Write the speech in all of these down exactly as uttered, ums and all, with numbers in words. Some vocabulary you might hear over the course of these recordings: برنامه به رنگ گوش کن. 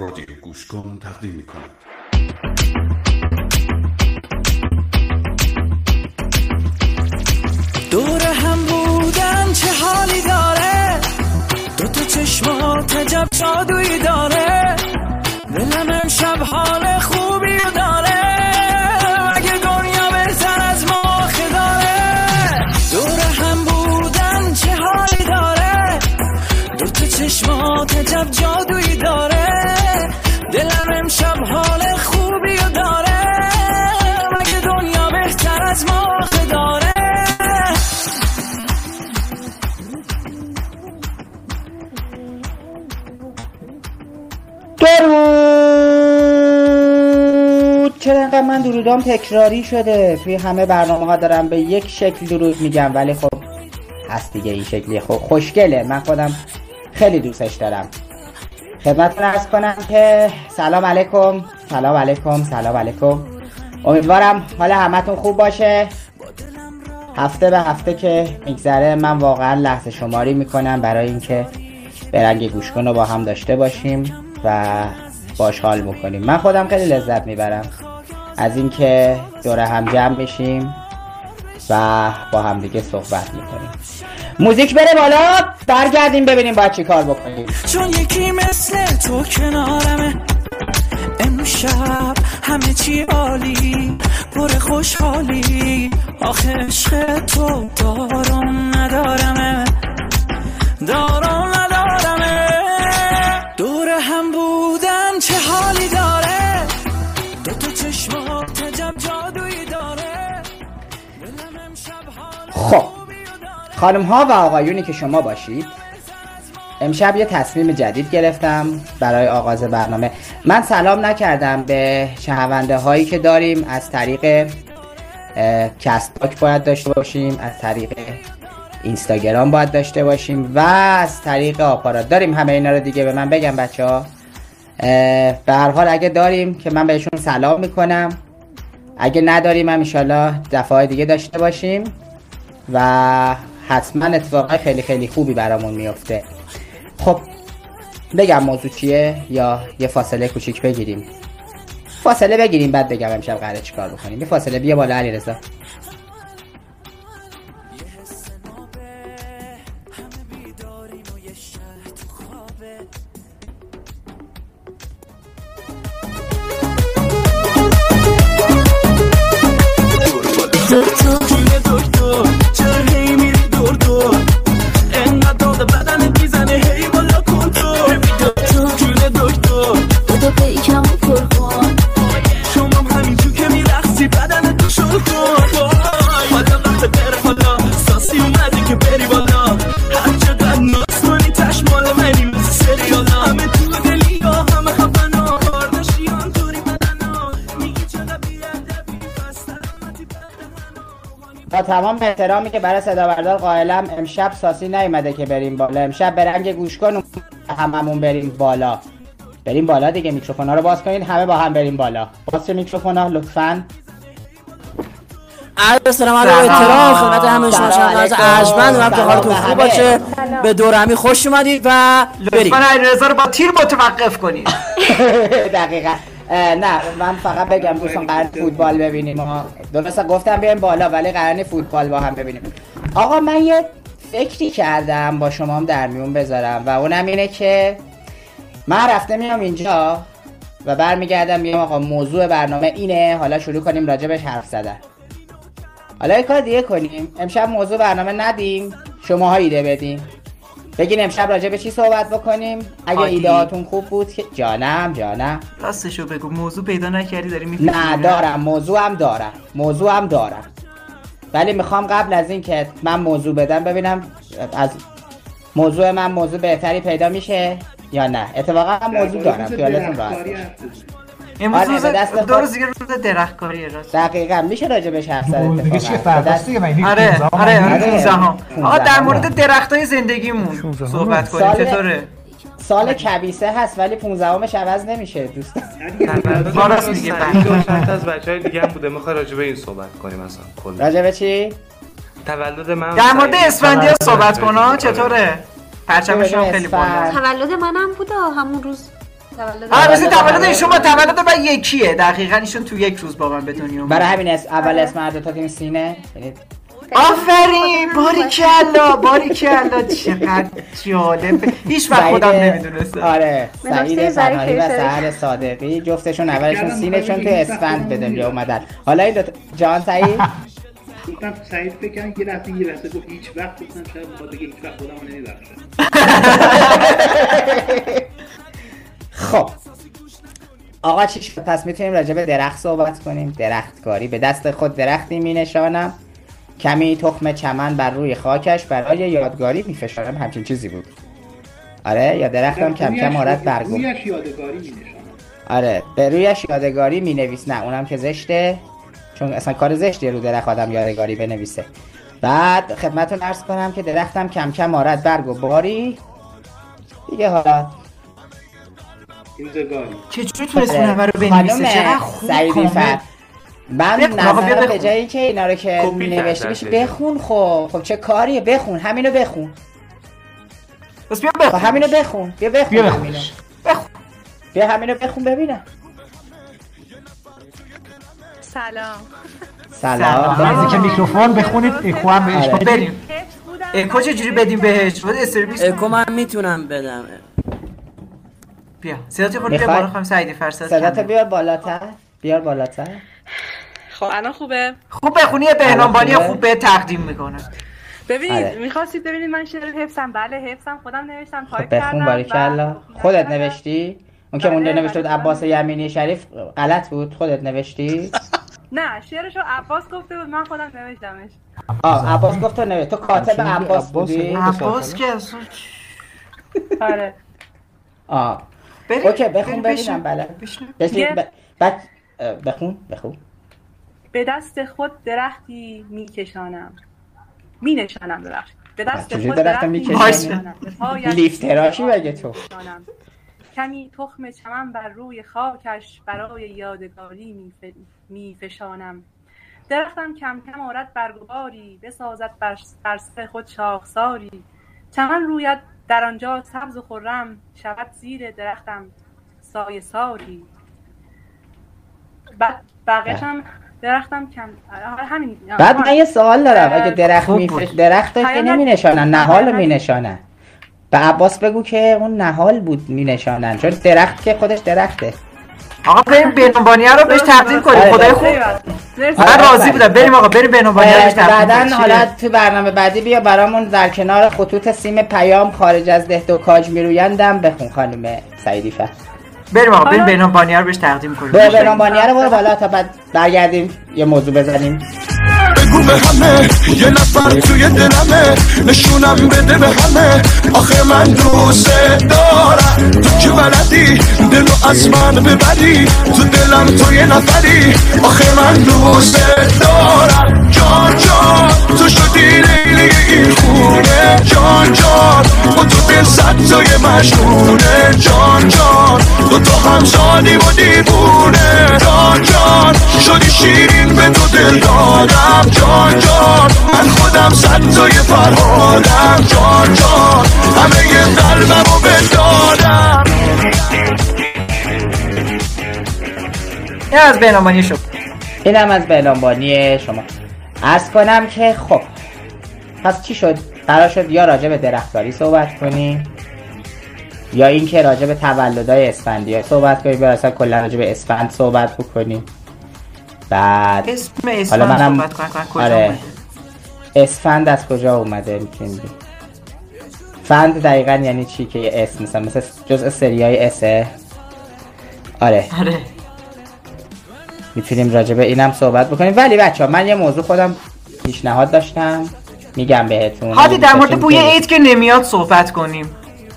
رادیو گوش کن تقدیم می‌کند. دور هم بودن چه حالی داره، دو تا چشمات عجب جادویی داره، دلم امشب حال خوبی داره، مگه دنیا بهتر از ما داره؟ دور هم بودن چه حالی داره، دو تا چشمات عجب جادویی داره، دلم امشب حال خوبی داره، مگه دنیا بهتر از ما داره؟ درود. چرا انقدر من درودام تکراری شده؟ توی همه برنامه ها دارم به یک شکل درود میگم، ولی خب هست دیگه این شکلی. خب خوشگله، من خودم خیلی دوستش دارم. خدمتتون عرض کنم که سلام علیکم، سلام علیکم، سلام علیکم. امیدوارم حال همتون خوب باشه. هفته به هفته که میگذره من واقعا لحظه شماری میکنم برای اینکه به رنگ گوش کن رو با هم داشته باشیم و باش حال بکنیم. من خودم خیلی لذت میبرم از اینکه دوره هم جمع میشیم و با هم دیگه صحبت میکنیم. موزیک بره بالا، برگردیم ببینیم باید چی کار بکنیم. چون یکی مثل تو کنارمه امشب، همه چی عالی، پر خوشحالی، آخه عشق تو دارم ندارمه، دارم ندارمه. دور هم بودن چه حالی داره، دو تا چشمات عجب جادویی داره. خب خانم ها و آقایونی که شما باشید، امشب یه تصمیم جدید گرفتم برای آغاز برنامه. من سلام نکردم به شنونده هایی که داریم از طریق کست باک باید داشته باشیم، از طریق اینستاگرام باید داشته باشیم و از طریق آپارات داریم. همه اینا رو دیگه به من بگم بچه ها. به هر حال اگه داریم که من بهشون سلام میکنم، اگه نداریم هم انشالله دفعه دیگه داشته باشیم و حتما اتفاقای خیلی خیلی خوبی برامون میفته. خب بگم موضوع چیه یا یه فاصله کوچیک بگیریم؟ فاصله بگیریم بعد بگم امشب قراره چیکار بکنیم. یه فاصله بیا بالا علیرضا. تمام احترامی که برای صدا بردار قائلم، امشب ساسی نیومده که بریم بالا. امشب به رنگ گوش کن هممون بریم بالا. بریم بالا دیگه. میکروفونا رو باز کنین، همه با هم بریم بالا. باز میکروفونا لطفاً. عرض سلام علیکم و احترام خدمت همه شما. از ارجمند و که حالتون خوب باشه. به دورمی خوش اومدید و بریم. لطفاً علیرضا رو با تیر متوقف کنید. دقیقاً. نه من فقط بگم دوستان قرار فوتبال ببینیم. درسته گفتم بیایم بالا ولی قراره فوتبال با هم ببینیم. آقا من یه فکری کردم با شما هم در میون بذارم و اونم اینه که من رفته میام اینجا و برمیگردم میام آقا موضوع برنامه اینه، حالا شروع کنیم راجبش حرف زدن. حالا یه کار دیگه کنیم، امشب موضوع برنامه ندیم، شماها ایده بدین، بگین امشب راجع به چی صحبت بکنیم. اگه ایدهاتون خوب بود که جانم جانم راستشو بگو موضوع پیدا نکردی داری میفهمی؟ نه دارم، موضوعم دارم، موضوعم دارم، ولی میخوام قبل از این که من موضوع بدم ببینم از موضوع من موضوع بهتری پیدا میشه یا نه. اتفاقا موضوع دارم، خیالتون راحت باشه. امروز روز دو روز دیگه روز درختکاری راست. دقیقاً میشه راجع بهش حرف زد. دیگه چه فرقاست دیگه؟ من آره آره پانزده ها. آقا در مورد درختای زندگیمون صحبت کنیم. چطوره؟ سال کبیسه هست ولی پانزدهمش عوض نمیشه دوستان. ما راست میگیم. چند از بچهای دیگه هم بوده میخواد راجع به این صحبت کنیم مثلا کلا. راجع به چی؟ تولد من. در مورد اسفندیار صحبت کنه چطوره؟ پرچمش هم خیلی بالا. تولد منم بوده همون روز. تولد. آره مثلا تولد ایشون با تولد من یکیه دقیقاً، ایشون تو یک روز با من به دنیا اومد. برای همین است اول اسم عدد تا سینه. آفرین، باریکلا باریکلا، چقدر جالب، هیچ وقت خودم نمیدونستم. آره سعید صالحی و سحر صادقی جفتشون اولشون سینهشون تو اسفند به دنیا اومدن. حالا این جان سعید گفتم سعید بگن یه رفتی یه رفته گفت هیچ وقت، گفتم شاید بخواد بگه هیچ وقت خودم رو نمیبخشم. خب آقا چیش پس میتونیم راجع به درخت صحبت کنیم. درختکاری به دست خود درختی مینشانم، کمی تخم چمن بر روی خاکش برای یادگاری میفشارم، همچین چیزی بود. آره یا درختم کم کم آرد برگو رویش یادگاری مینشانم. آره به رویش یادگاری مینویس، نه اونم که زشته، چون اصلا کار زشته رو درخت آدم یادگاری بنویسه. بعد خدمتتون عرض کنم که درختم کم کم آرد برگ و باری دیگه. حالا چجوری تونست اون همه رو بنویسه؟ چقدر خوب کامل. من نظرم به جایی که اینا رو که نوشته بشی بخون. خب خب چه کاریه، بخون همینو بخون. بس بیا بخون همینو بخون بیا بخون بیا همینو بخون بیا همینو بخون ببینم. سلام سلام بازی که میکروفون بخونید اکو هم بهش بدیم. اکو چجوری بدیم بهش؟ باید استربیس اکو من میتونم بدم. بیا صدات خود بیا بالا. خم سعیدی فرصت صدات بیار بالاتر، بیار بالاتر. خب الان خوبه؟ خوب بخونی بهنامبانی خوب به تقدیم میکنه. ببینید میخواستید ببینید من شعر حفظم. بله حفظم، خودم نوشتم، تایپ کردم. باریکلا. خودت نوشتی؟ اون که مونده نوشته بود عباس یمینی شریف غلط بود، خودت نوشتی؟ نه شعرشو عباس گفته بود، من خودم نوشتمش. آه عباس گفت تو نوشت، تو کاتب عباس بودی؟ عباس که اصلا آره. آه اوکی بخون ببینم. بله بعد بخون بخون به دست خود درختی میکشانم مینشانم درخت به دست خود درختی میکشانم لیفتراشی بگه تو کمی تخم چمن بر روی خاکش برای یادگاری میفشانم. درختم کم کم آرد برگ و باری بسازد بر سر خود شاخساری. چمن رویت در آنجا سبز و خرم شود زیر درختم سایه ساری. بعد بقیه‌شم درختم کم همین. بعد من یه سوال دارم، اگه درخت میفش درخت که نمینشانن نهال مینشانن، به عباس بگو که اون نهال بود مینشانن، چون درخت که خودش درخته. آقا بریم بهنامبانی‌ها رو بهش تقدیم کنیم. خدای خوب من راضی بودم. بریم آقا بریم بهنامبانی‌ها رو تقدیم کنیم. بعداً حالا تو برنامه بعدی بیا برامون در کنار خطوط سیم پیام خارج از دهت و کاج میرویندم بخون خانم سعیدی فر. بریم آقا بریم بهنامبانی‌ها رو بهش تقدیم کنیم. بریم بهنامبانی‌ها رو برو بالا تا بعد برگردیم یه موضوع بزنیم. بگو به همه یه نفر توی دلمه، نشونم بده به همه آخه من دوست دارم. تو که بلدی دلو از من ببری، تو دلم تو یه نفری آخه من دوست دارم. جان جان تو شدی لیلی این خونه، جان جان و تو دل صد توی مشغوله، جان جان و تو همزادی و دیوونه، جان جان شدی شیرین به تو دل دادم، جان جان من خودم صد توی فرهادم، جان جان همه یه قلبم رو بدادم. این از بهنامبانی شما. این هم از بهنامبانی شما. عرض کنم که خب پس چی شد؟ قرار شد یا راجع به درختکاری صحبت کنیم یا اینکه راجع به تولدهای اسفندیار صحبت کنیم، یا اصلا کلا راجع به اسفند صحبت بکنیم. بعد اسم اسفند حالا منم... صحبت کنم کجا آره. اومده اسفند از کجا اومده می‌کنید؟ فند دقیقاً یعنی چی که اسم مثلا مثلا جزء سریای اسه. آره آره میتونیم راجع به اینم صحبت بکنیم. ولی بچه‌ها من یه موضوع خودم پیشنهاد داشتم میگم بهتون. حالا در مورد بوی عید که نمیاد صحبت کنیم.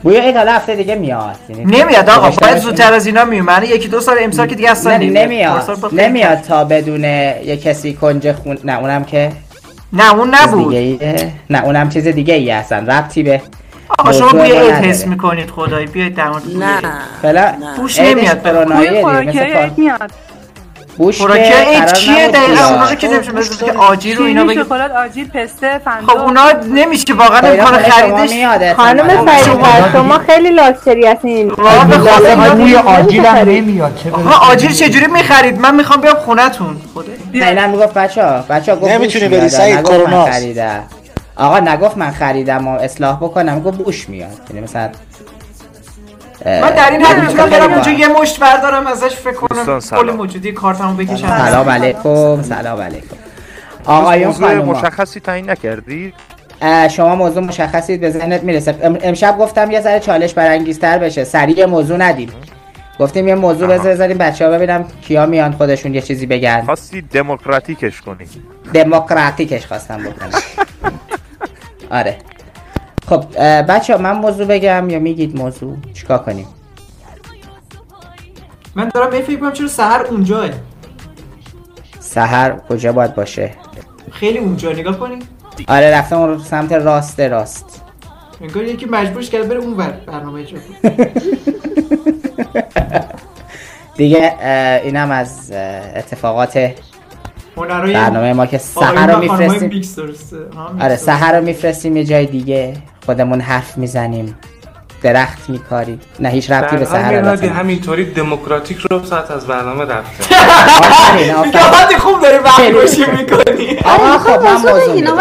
بوی عید حالا هفته دیگه میاد. نمیاد آقا باید زودتر از اینا میومد. یکی دو سال امسال که دیگه اصلا نمیاد. نمیاد. نمیاد تا بدون یه کسی کنج خون. نه اونم که نه اون نبود. نه اونم چیز دیگه ای اصلا ربطی به آقا شما بوی عید حس میکنید خدایی بیاید در مورد بوی عید. نه. فعلا بوش نمیاد. برنامه عید میاد. بوشت قرار چیه دقیقاً اونها که نمیشه مثل که آجیل و اینا بگید شکلات آجیل پسته فندق. خب اونا نمیشه واقعا امکان خریدش. خانم فریبا شما خیلی لاکچری هستین. واقعا به خاطر موی آجیل هم نمیاد. آقا آجیل چجوری میخرید؟ من میخوام بیام خونتون. خدا فعلا میگفت بچا بچا گفت نمیتونی بری سعید کرونا خریده. آقا نگفت من خریدم و اصلاح بکنم، گفت بوش میاد. یعنی مثلا من در این حد میتونم برم اونجا یه مشت بردارم ازش فکر کنم کل موجودی کارتمو بکشم. سلام علیکم. سلام علیکم. آقایون خانوما موضوع مشخصی تعیین نکردید؟ شما موضوع مشخصی به ذهنت میرسه؟ امشب گفتم یه ذره چالش برانگیزتر بشه، سریع موضوع ندیم، گفتیم یه موضوع بذاریم بچه‌ها ببینم کیا میان خودشون یه چیزی بگن. خواستی دموکراتیکش کنی. دموکراتیکش خواستم بکنم. آره خب بچه ها من موضوع بگم یا میگید موضوع چیکار کنیم؟ من دارم به فکر کنم چرا سحر اونجاه. سحر کجا باید باشه؟ خیلی اونجا نگاه کنیم. آره رفتم اون سمت راست راست. انگار یکی مجبورش کرد بره اون بر برنامه اجرا کنه. دیگه اینم از اتفاقات برنامه ما که سحر رو میفرستیم. آره سحر رو میفرستیم یه جای دیگه، خودمون حرف میزنیم، درخت میکاریم. نه هیچ ربطی به سحر نداره. همینطوری دموکراتیک رو ساعت از برنامه رفته. آفرین آفرین. خوب داری بحث میکنی. آقا خب من موضوع میگم.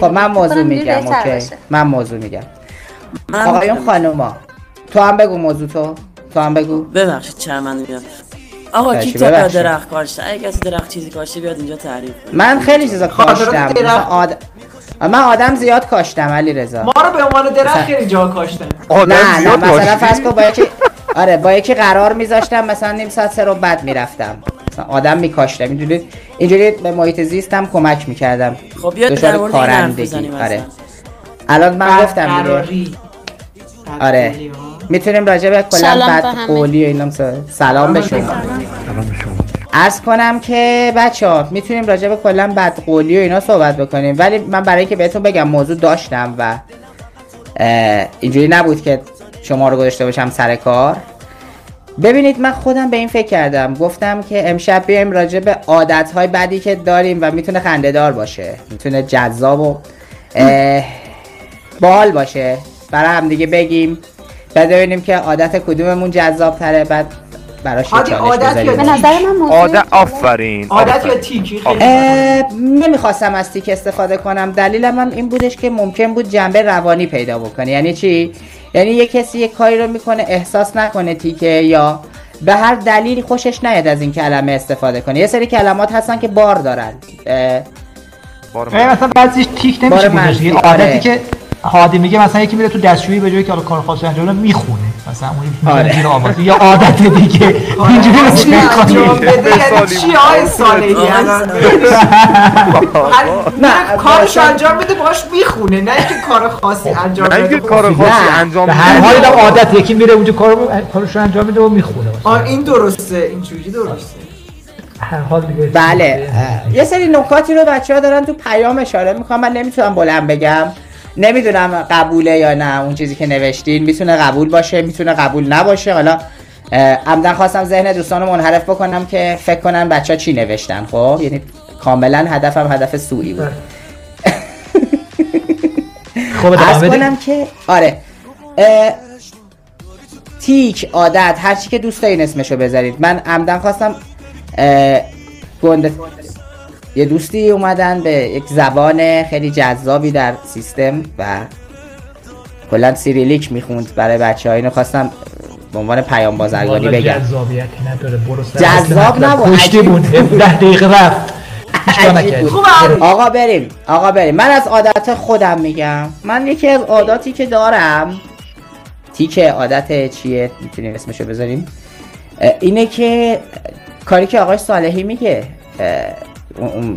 خب من موضوع میگم. اوکی من موضوع میگم. آقایون خانوما تو هم بگو موضوع تو. تو هم بگو. ببخشید چرمند میاد. آقا کی تو درخت کاشته؟ اگه از درخت چیزی کاشته بیاد اینجا تعریف کنه. من خیلی چیزا کاشتم. آد... من آدم زیاد کاشتم علیرضا. ما رو به عنوان درخت خیلی جا کاشتن. نه نه مثلا فرض کن با یکی آره با یکی قرار میذاشتم مثلا نیم ساعت سر و بعد میرفتم. مثلا آدم میکاشتم. اینجوری اینجوری به محیط زیستم کمک میکردم. خب بیا در مورد کارندگی. آره. الان من گفتم دیگه. آره. میتونیم راجع به کلا بدقولی و اینا سلام به شما. عرض کنم که بچه‌ها میتونیم راجع به کلا بدقولی و اینا صحبت بکنیم، ولی من برای اینکه بهتون بگم موضوع داشتم و اینجوری نبود که شما رو گذاشته باشم سر کار. ببینید من خودم به این فکر کردم، گفتم که امشب بیایم راجع به عادت‌های بدی که داریم و میتونه خنده‌دار باشه، میتونه جذاب و باحال باشه، برای هم دیگه بگیم بعد ببینیم که عادت کدوممون جذاب تره، بعد براش چالش بذاریم. به نظر من موضوع عادت آفرین. عادت یا تیکی خیلی نمیخواستم از تیک استفاده کنم. دلیلم هم این بودش که ممکن بود جنبه روانی پیدا بکنه. یعنی چی؟ یعنی یه کسی یه کاری رو میکنه احساس نکنه تیکه یا به هر دلیلی خوشش نیاد از این کلمه استفاده کنه. یه سری کلمات هستن که بار دارن. مثلا بعضیش تیک نمیشه. عادتی که هادی میگه مثلا یکی میره تو دستشویی به جایی که حالا کار خاص انجام بده میخونه مثلا اون میگه آره یا عادت دیگه اینجوری چی انجام بده چی آی سالیه نه کارش انجام بده باش میخونه نه اینکه کار خاصی انجام بده نه اینکه کار خاصی انجام بده هر حال عادت یکی میره اونجا کارو کارش انجام میده و میخونه. آ این درسته اینجوری درسته هر حال دیگه. بله یه سری نکاتی رو بچه‌ها دارن تو پیام اشاره میکنن، من نمیتونم بلند بگم، نمیدونم قبوله یا نه. اون چیزی که نوشتین میتونه قبول باشه میتونه قبول نباشه. حالا عمدن خواستم ذهن دوستانو منحرف بکنم که فکر کنن بچه چی نوشتن. خب یعنی کاملا هدفم هدف سوئی بود. خب عرض کنم که آره تیک عادت هرچی که دوست دارین اسمشو بذارید. من عمدن خواستم گنده یه دوستی اومدن به یک زبان خیلی جذابی در سیستم و کلا سیریلیک میخوند برای بچه‌ها، اینو خواستم به عنوان پیام بازرگانی بگم. جذابیتی نداره برو جذاب نبود کشتی بود ده دقیقه رفت خوبه. آقا بریم آقا بریم من از عادت خودم میگم. من یکی از عاداتی که دارم تیک عادت چیه میتونیم اسمشو بذاریم اینه که کاری که آقای صالحی میگه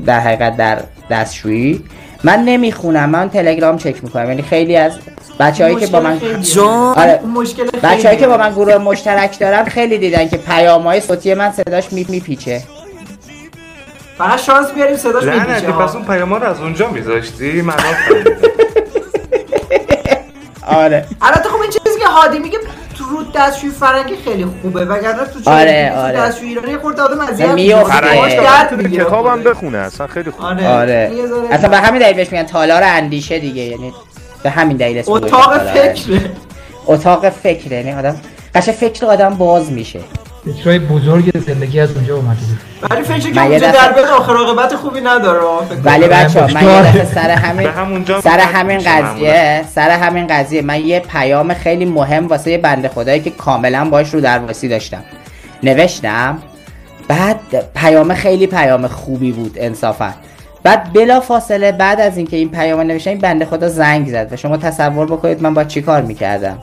در حقیقت در دستشویی من نمیخونم، من تلگرام چک میکنم. یعنی خیلی از بچه‌هایی که با من آره بچه‌هایی که با من گروه مشترک دارم خیلی دیدن که پیام‌های صوتی من صداش میپیچه. فقط شانس بیاریم صداش میپیچه. نه پس اون پیاما رو از اونجا میذاشتی من آره البته خب این چیزی که هادی میگه تو رو دستشوی فرنگی خیلی خوبه، وگرنه تو چه آره آره دستشوی ایرانی خورد آدم اذیت می‌کنه. کتابم بخونه اصلا خیلی خوبه. آره, آره. اصلا به همین دلیل بهش میگن تالار اندیشه دیگه، یعنی به همین دلیل اسمش اتاق فکر. اتاق فکر یعنی آدم قشنگ فکر آدم باز میشه. فکرای بزرگ زندگی از اونجا اومده. ولی فکر که اونجا در به آخر عاقبت خوبی نداره. ولی بچه‌ها من یه سر همین سر همین قضیه سر همین قضیه من یه پیام خیلی مهم واسه یه بنده خدایی که کاملا باهاش رو در واسی داشتم نوشتم. بعد پیام خیلی پیام خوبی بود انصافا. بعد بلا فاصله بعد از اینکه این پیام نوشتم این بنده خدا زنگ زد و شما تصور بکنید من با چیکار می‌کردم.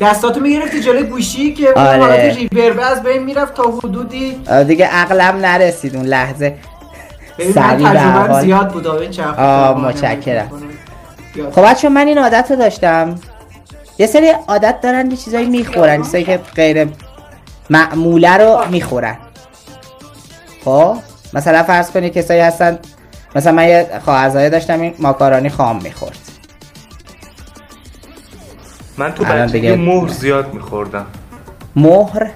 دستاتو میگرفتی جلوی گوشی که اون آره. حالت ریورب از بین میرفت تا حدودی دیگه عقلم نرسید اون لحظه. ببین تجربه زیاد بود و این چرخ. آه متشکرم. خب بچه‌ها من این عادت رو داشتم، یه سری عادت دارن یه چیزایی میخورن، چیزایی که غیر معموله رو میخورن. خب مثلا فرض کنید کسایی هستن، مثلا من یه خواهرزاده داشتم این ماکارونی خام میخورد. من تو بچگی مهر زیاد می‌خوردم. مهر؟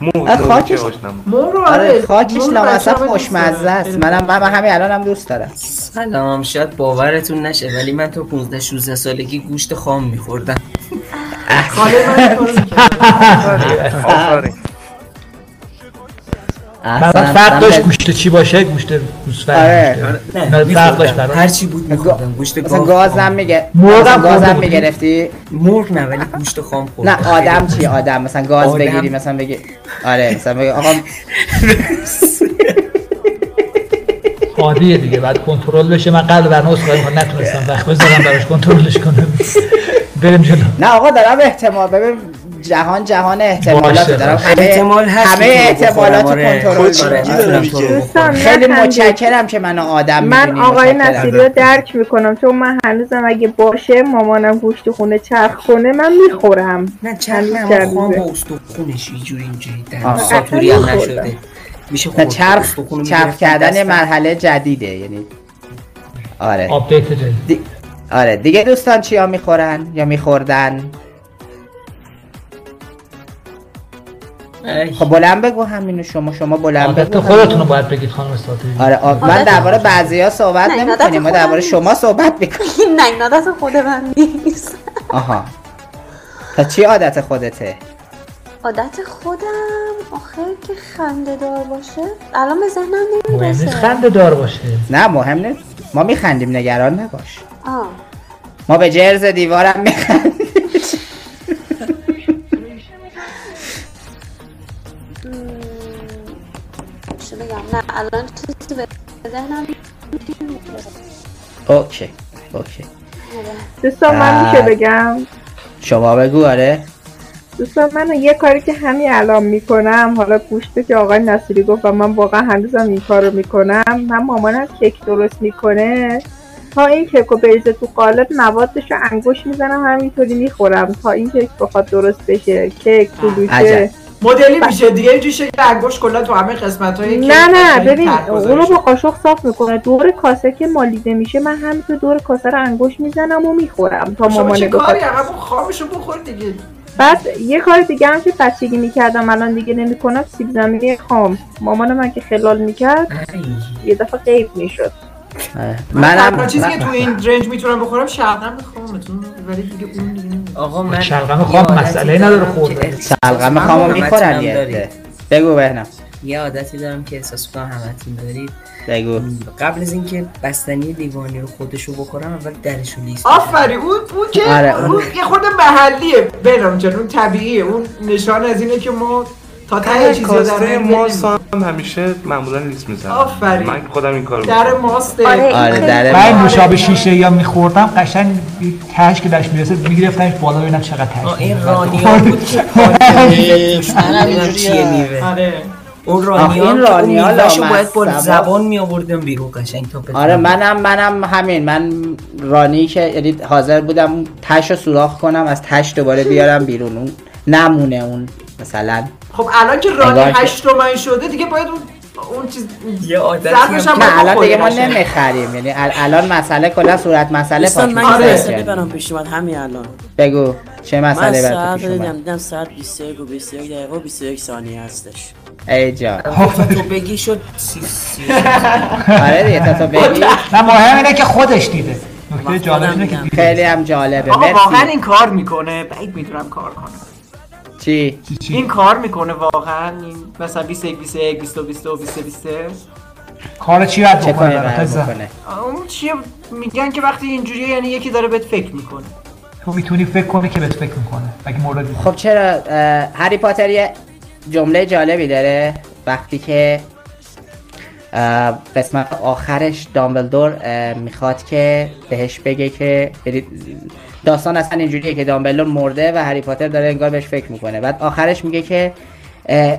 مهر خاکش مهر آره خاکش لامصب خوشمزه است. منم من همین الانم دوست دارم. سلام، شاید باورتون نشه ولی من تو پانزده شانزده سالگی گوشت خام می‌خوردم. خاله من آفرین. اصلا فرق داشت گوشت چی باشه، گوشت گوسفند نه فرق داشت، هر چی بود می‌خوردم. گوشت گاو گازم میگه مرغ گازم میگرفتی مرغ نه ولی گوشت خام خورد. نه آدم چی آدم مثلا گاز بگیری مثلا بگی آره مثلا بگی آقا عادیه دیگه بعد کنترل بشه. من قبل برنامه اصلا نتونستم وقت بذارم براش کنترلش کنم. بریم جلو. نه آقا دارم احتمال ببین جهان جهان احتمالات دارم همه احتمال همه احتمالات کنترل دارم. خیلی متشکرم که منو آدم می‌بینید. من آقای نصیری رو درک میکنم چون من هنوزم اگه باشه مامانم گوشت خونه چرخ کنه من میخورم. نه چرخ نه خام گوشت خونش اینجوری اینجوری در ساتوری هم نشده میشه خورد. چرخ چرخ کردن مرحله جدیده یعنی آره آپدیت جدید. آره دیگه دوستان چیا میخورن یا میخوردن؟ خب بلند بگو همینو شما شما بلند بگو خودتونو باید بگید خانم ساتوری. آره آه. من درباره بعضیا صحبت نمی‌کنیم، ما درباره شما صحبت می‌کنیم. نه این عادت خود من نیست. آها تا چی عادت خودته؟ عادت خودم آخر که خنده دار باشه الان به ذهنم نمیرسه. خنده دار باشه نه مهم نیست، ما میخندیم نگران نباش. آه ما به جرز دیوارم میخندیم. نه الان چیزی به ذهنم اوکی اوکی دوستان من میشه بگم؟ شما بگو. آره دوستان من یه کاری که همین الان میکنم، حالا گوشته که آقای نصیری گفت و من واقعا هنوزم این کار رو میکنم، من مامانم کیک درست میکنه تا این کیک رو بریزه تو قالب موادش رو انگوش میزنم همینطوری میخورم تا این کیک بخواد درست بشه. کیک کلوشه مدلی میشه دیگه اینجوری شکل انگوش کلا تو همه قسمت‌های کیک. نه نه ببین اونو با قاشق صاف میکنه دور کاسه که مالیده میشه من همینطور دور کاسه رو انگوش میزنم و میخورم تا مامانه بخواد. کاری همون خامشو بخور دیگه. بعد یه کار دیگه هم که بچگی میکردم الان دیگه نمیکنم سیب زمینی خام. مامان من که خلال میکرد یه دفعه غیب میشد. منم من چیزی که تو این رنج میتونم بخورم شلغم خامتون ولی دیگه اون دیگه آقا من شلغم خام مسئله نداره خورده. شلغم خامو میخورن یه عده. بگو بهنم. یه عادتی دارم که احساس می‌کنم همتون دارید. بگو. قبل از اینکه بستنی دیوانی رو خودشو بخورم اول درش رو لیست. آفرین اون اون که اون یه خورده محلیه بهنم جان اون طبیعیه. اون نشان از اینه که ما تا ته چیزا داره ماستم همیشه معمولا لیست می‌ذارم. آفرین. من خودم این کارو در ماست. آره در من نوشابه شیشه یا می‌خوردم قشنگ کش که درش میرسه می‌گرفتنش بالا ببینم چقدر تاش. این رادیو بود که من اینجوریه میوه. آره. اون رادیو لاشو باید با زبان می‌آوردم بیرون قشنگ تا بده. آره منم منم همین من رانی که یعنی حاضر بودم تاشو سوراخ کنم از تاش دوباره بیارم بیرون اون نمونه اون مثلا. خب الان که رانی هشت تومن شده دیگه باید اون اون چیز یه عادت نه الان دیگه ما نمیخریم، یعنی الان مسئله کلا صورت مسئله پاک میشه. آره مسئله برام پیش اومد همین الان. بگو چه مسئله برات پیش اومد؟ من دیدم ساعت بیست و یک و بیست و یک دقیقه و بیست و یک ثانیه هستش. ای جان تو بگی شد سی سی. آره دیگه تو بگی. نه مهم اینه که خودش دیده. نکته جالبه که خیلی هم جالبه. آقا واقعا این کار میکنه؟ بعید میدونم کار کنه. چی؟ این کار میکنه واقعا؟ این مثلا بیست و یک بیست و یک بیست و دو بیست و سه بیست و سه کار چی رد میکنه؟ اون چیه میگن که وقتی اینجوریه یعنی یکی داره بهت فکر میکنه. تو میتونی فکر کنی که بهت فکر میکنه اگه موردی. خب چرا هری پاتر یه جمله جالبی داره وقتی که قسمت آخرش دامبلدور میخواد که بهش بگه که داستان اصلا اینجوریه که دامبلدور مرده و هری پاتر داره انگار بهش فکر میکنه، بعد آخرش میگه که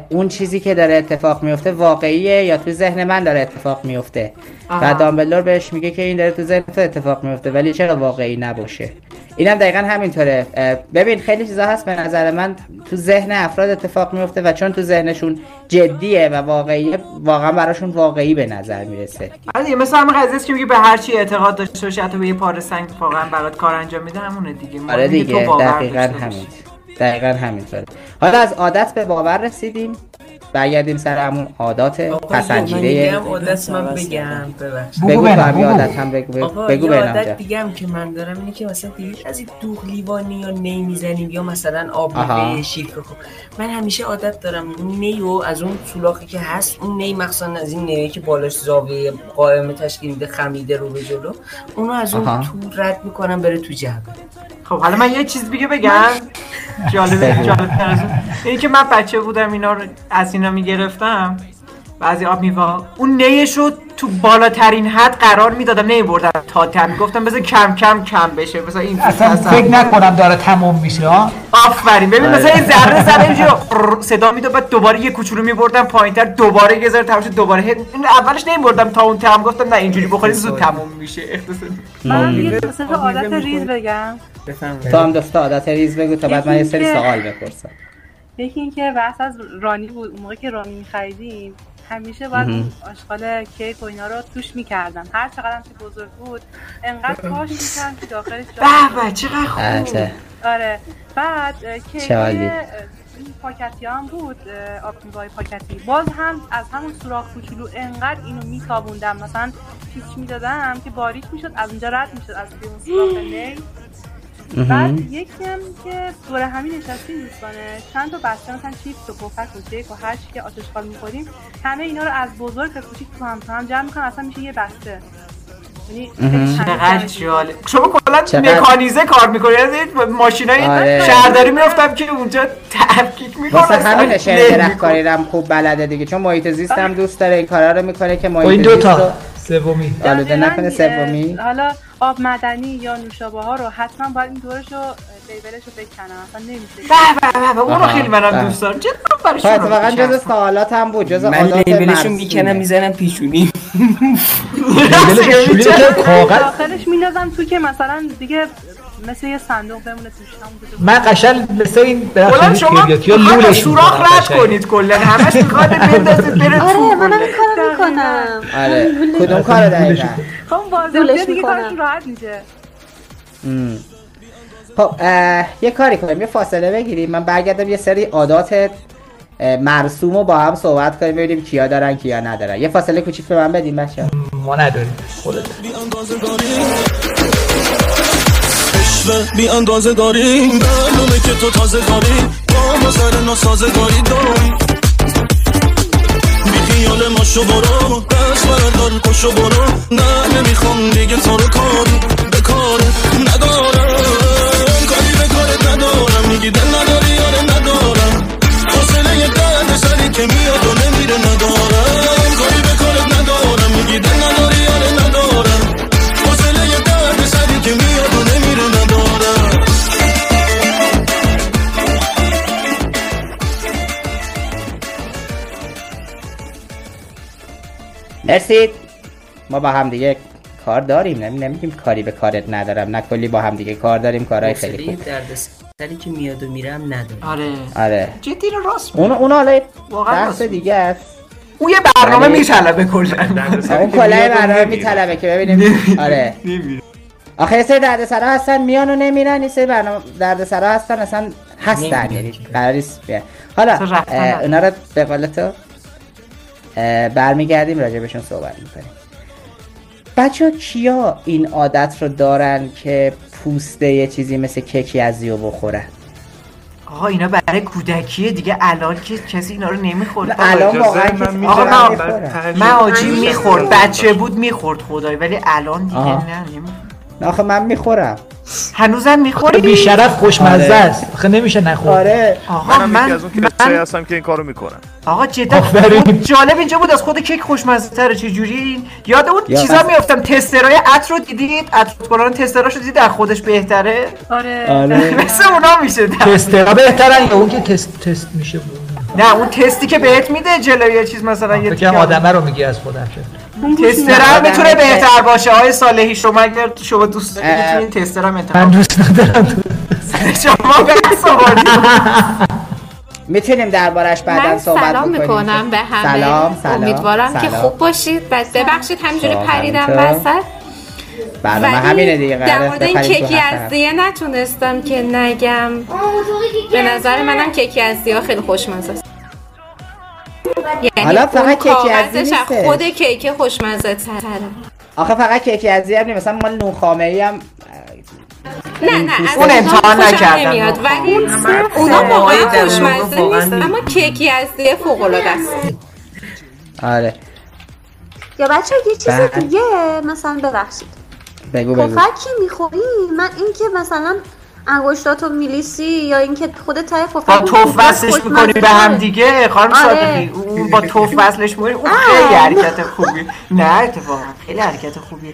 اون چیزی که داره اتفاق میفته واقعیه یا تو ذهن من داره اتفاق میفته و دامبلدور بهش میگه که این داره تو ذهن تو اتفاق میفته ولی چرا واقعی نباشه. اینم هم دقیقا همینطوره. ببین خیلی چیزا هست به نظر من تو ذهن افراد اتفاق میفته و چون تو ذهنشون جدیه و واقعیه واقعا براشون واقعی به نظر میرسه. آره مثلا همون قضیه که میگه به هر چی اعتقاد داشته باشه حتی به یه پاره سنگ واقعا برات کار انجام میده همونه دیگه. آره دیگه دقیقاً همین. دقیقاً همینطوره. حالا از عادت به باور رسیدیم، برگردیم سر همون عادات پسندیده. من عادت من بگم ببخشید. بگو برام عادت هم بگو بگو, بگو برام. عادت دیگه هم که من دارم اینه که مثلا دیگه از این دوغ لیوانی یا نی میزنیم یا مثلا آب به شیرکو. من همیشه عادت دارم نیو از اون سولاخی که هست اون نی مخصوصا از این نیه که بالاش زاویه قائم تشکیل میده خمیده رو به جلو، اونو از اون آها. تو رد میکنم بره تو جعبه. خب حالا من یه چیز دیگه بگم جالبه جالبتر از اون این که من بچه بودم اینا رو از اینا میگرفتم بعضی آب میوا اون نیش رو تو بالاترین حد قرار میدادم نمیبردم تا تم گفتم بذار کم کم کم بشه مثلا این اصلا فکر نکنم داره تموم میشه. آفرین ببین مثلا این ذره ذره اینجوری صدا میداد بعد دوباره یه کوچولو میبردم پایینتر دوباره یه ذره تموم شد دوباره این اولش نمیبردم تا اون تم گفتم نه اینجوری بخوری زود تموم میشه. اختصار من یه مثلا عادت ریز بگم تو هم دوستا عادت ریز بگو تا بعد من یه سری سوال بپرسم. یکی اینکه بحث از رانی بود اون موقع که رانی می‌خریدیم همیشه باید آشغال کیک و اینا رو توش می‌کردم هر چقدرم که بزرگ بود انقدر پاش می‌کردم که داخلش به به چقدر خوب. آره بعد کیک پاکتی هم بود آب میوه پاکتی باز هم از همون سوراخ کوچولو انقدر اینو میتابوندم مثلا پیچ میدادم که باریک میشد از اونجا رد میشد از اون سوراخ نی. بعد یکم که دوره همین نشستیم دوستانه چند تا بسته مثلا چیپس و پفک و کیک و هر چی که آتشخال می‌خوریم همه اینا رو از بزرگ تا کوچیک تو هم تو هم جمع می‌کنن اصلا میشه یه بسته. یعنی چقدر جالب شما کلا مکانیزه کار می‌کنید یعنی ماشینای شهرداری می‌افتم که اونجا تفکیک می‌کنه. مثلا همین شهر درختکاری هم خوب بلده دیگه چون محیط زیست هم دوست داره این کارا رو می‌کنه که محیط زیست. این دو تا سومی آلوده نکنه سومی. حالا آب مدنی یا نوشابه ها رو حتما باید این دورشو لیبلشو بکنم اصلا نمیشه. به به به اون رو خیلی منم دوست دارم. چرا برای شما واقعا جز سوالات هم بود جز عادات من لیبلشو میکنم میذارم پیشونی. لیبل پیشونی که کاغذ آخرش میندازم تو که مثلا دیگه مثل یه صندوق بمونه توش هم. من قشنگ مثل این درخت شیریات یا لولش سوراخ رد کنید کلا همش میخواد بندازید بره تو. آره منم کارو میکنم. آره کدوم کارو دقیقاً؟ خب بازم دیگه کارش راحت میشه. خب یه کاری کنیم یه فاصله بگیریم من برگردم یه سری عادات مرسوم رو با هم صحبت کنیم ببینیم کیا دارن کیا ندارن. یه فاصله کوچیک به من بدین بچه‌ها. ما نداریم خودت بی اندازه داریم معلومه که تو تازه داری با ما سر ناسازه داری داری بی خیال ما شو برو دست بردار کشو برو نه نمیخوام دیگه تو رو کاری به کارت ندارم کاری به کارت ندارم میگی دل نداری یاره ندارم حاصله یه درد سری که میاد و نمیره ندارم کاری به کارت ندارم میگی دل نداری یاره ندارم حاصله یه درد سری که میاد و نمیره ندارم. مرسی. ما با هم دیگه کار داریم نمی نمیگیم کاری به کارت ندارم نه کلی با هم دیگه کار داریم کارهای خیلی خوب دردسری که میاد و میرم ندارم. آره آره جدی راست اون اون حالا واقعا بحث دیگه است او یه برنامه میطلبه کلا. اون کلا برنامه میطلبه که ببینیم. آره. آخه یه سری دردسرا هستن میان و نمیرن، یه سری برنامه دردسرا هستن اصلا هستن، یعنی قرار نیست بیان. حالا اونا رو به قول تو برمیگردیم راجع بهشون صحبت می‌کنیم. بچه‌ها کیا این عادت رو دارن که پوست یه چیزی مثل کیکی از یو بخورن؟ آها اینا برای کودکیه دیگه، الان که کسی اینا رو نمیخورد. الان واقعا من آقا من آجیل میخورد، بچه بود میخورد خدای، ولی الان دیگه آه. نه نمیخورد. آخه من میخورم، هنوزم میخوری. بی شرف خوشمزه است، آخه نمیشه نخورد. آره آقا من از اون کسایی هستم که این کارو میکنن. آقا جدا جالب اینجا بود، از خود کیک خوشمزه تره. چه جوری این یاد اون چیزا میافتم. تسترای عطر رو دیدید؟ عطرکاران تستراشو دیدید؟ در خودش بهتره. آره مثل اونا میشه تسترا بهتره یا اون که تست تست میشه؟ نه اون تستی که بهت میده جلوی یه چیز مثلا یه دیگه آدمه رو میگی از خودم تسترم میتونه بهتر باشه. آقای صالحی شما اگر شما دوست دارید میتونین تسترم انتخاب. من دوست ندارم دوست. شما بهت صحبت میتونیم دربارش بعداً صحبت بکنیم. من سلام میکنم به همه. سلام سلام. امیدوارم که خوب باشید. ببخشید همینجوری پریدم وسط. بله من همینه دیگه. در مورد این کیکی از دیه نتونستم که نگم. به نظر منم کیکی از دیه خیلی خوشمزه است. حالا فقط کیکی از دیه نیسته، خود کیک خوشمزه تره. آخه فقط کیکی از دیه هم مثلا مال نونخامه ای هم نه نه از اون امتحان نکردم، ولی اونا واقعا خوشمزه نیست، اما کیکی از دیه فوق العاده است. آره یا بچه یه چیز دیگه مثلا ببخشید بگو بگو پفکی میخوری؟ من اینکه مثلا انگشتاتو میلیسی یا اینکه خودت تای پفک با توف وصلش میکنی به هم دیگه خانم صادقی، اون با توف وصلش میکنی اون خیلی حرکت خوبی. نه اتفاقا خیلی حرکت خوبیه.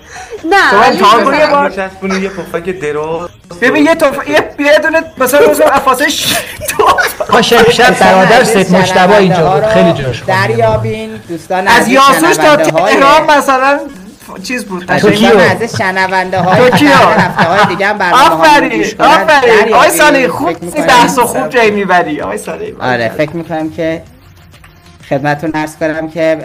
نه تو امتحان کن یه بار چسبونی یه پفک دراز ببین یه توف یه بدون مثلا روز افاسش تو شب شب برادر سید مشتبه اینجا خیلی جوش دریابین دوستان از یاسوش تا تهران مثلا چیز بود. تشکر از شنونده های هفته های دیگه هم برنامه ها گوش کنن. آفرین آقای صالحی، خوب بحث و خوب جای میبری آقای صالحی. آره فکر میکنم که خدمتتون عرض کنم که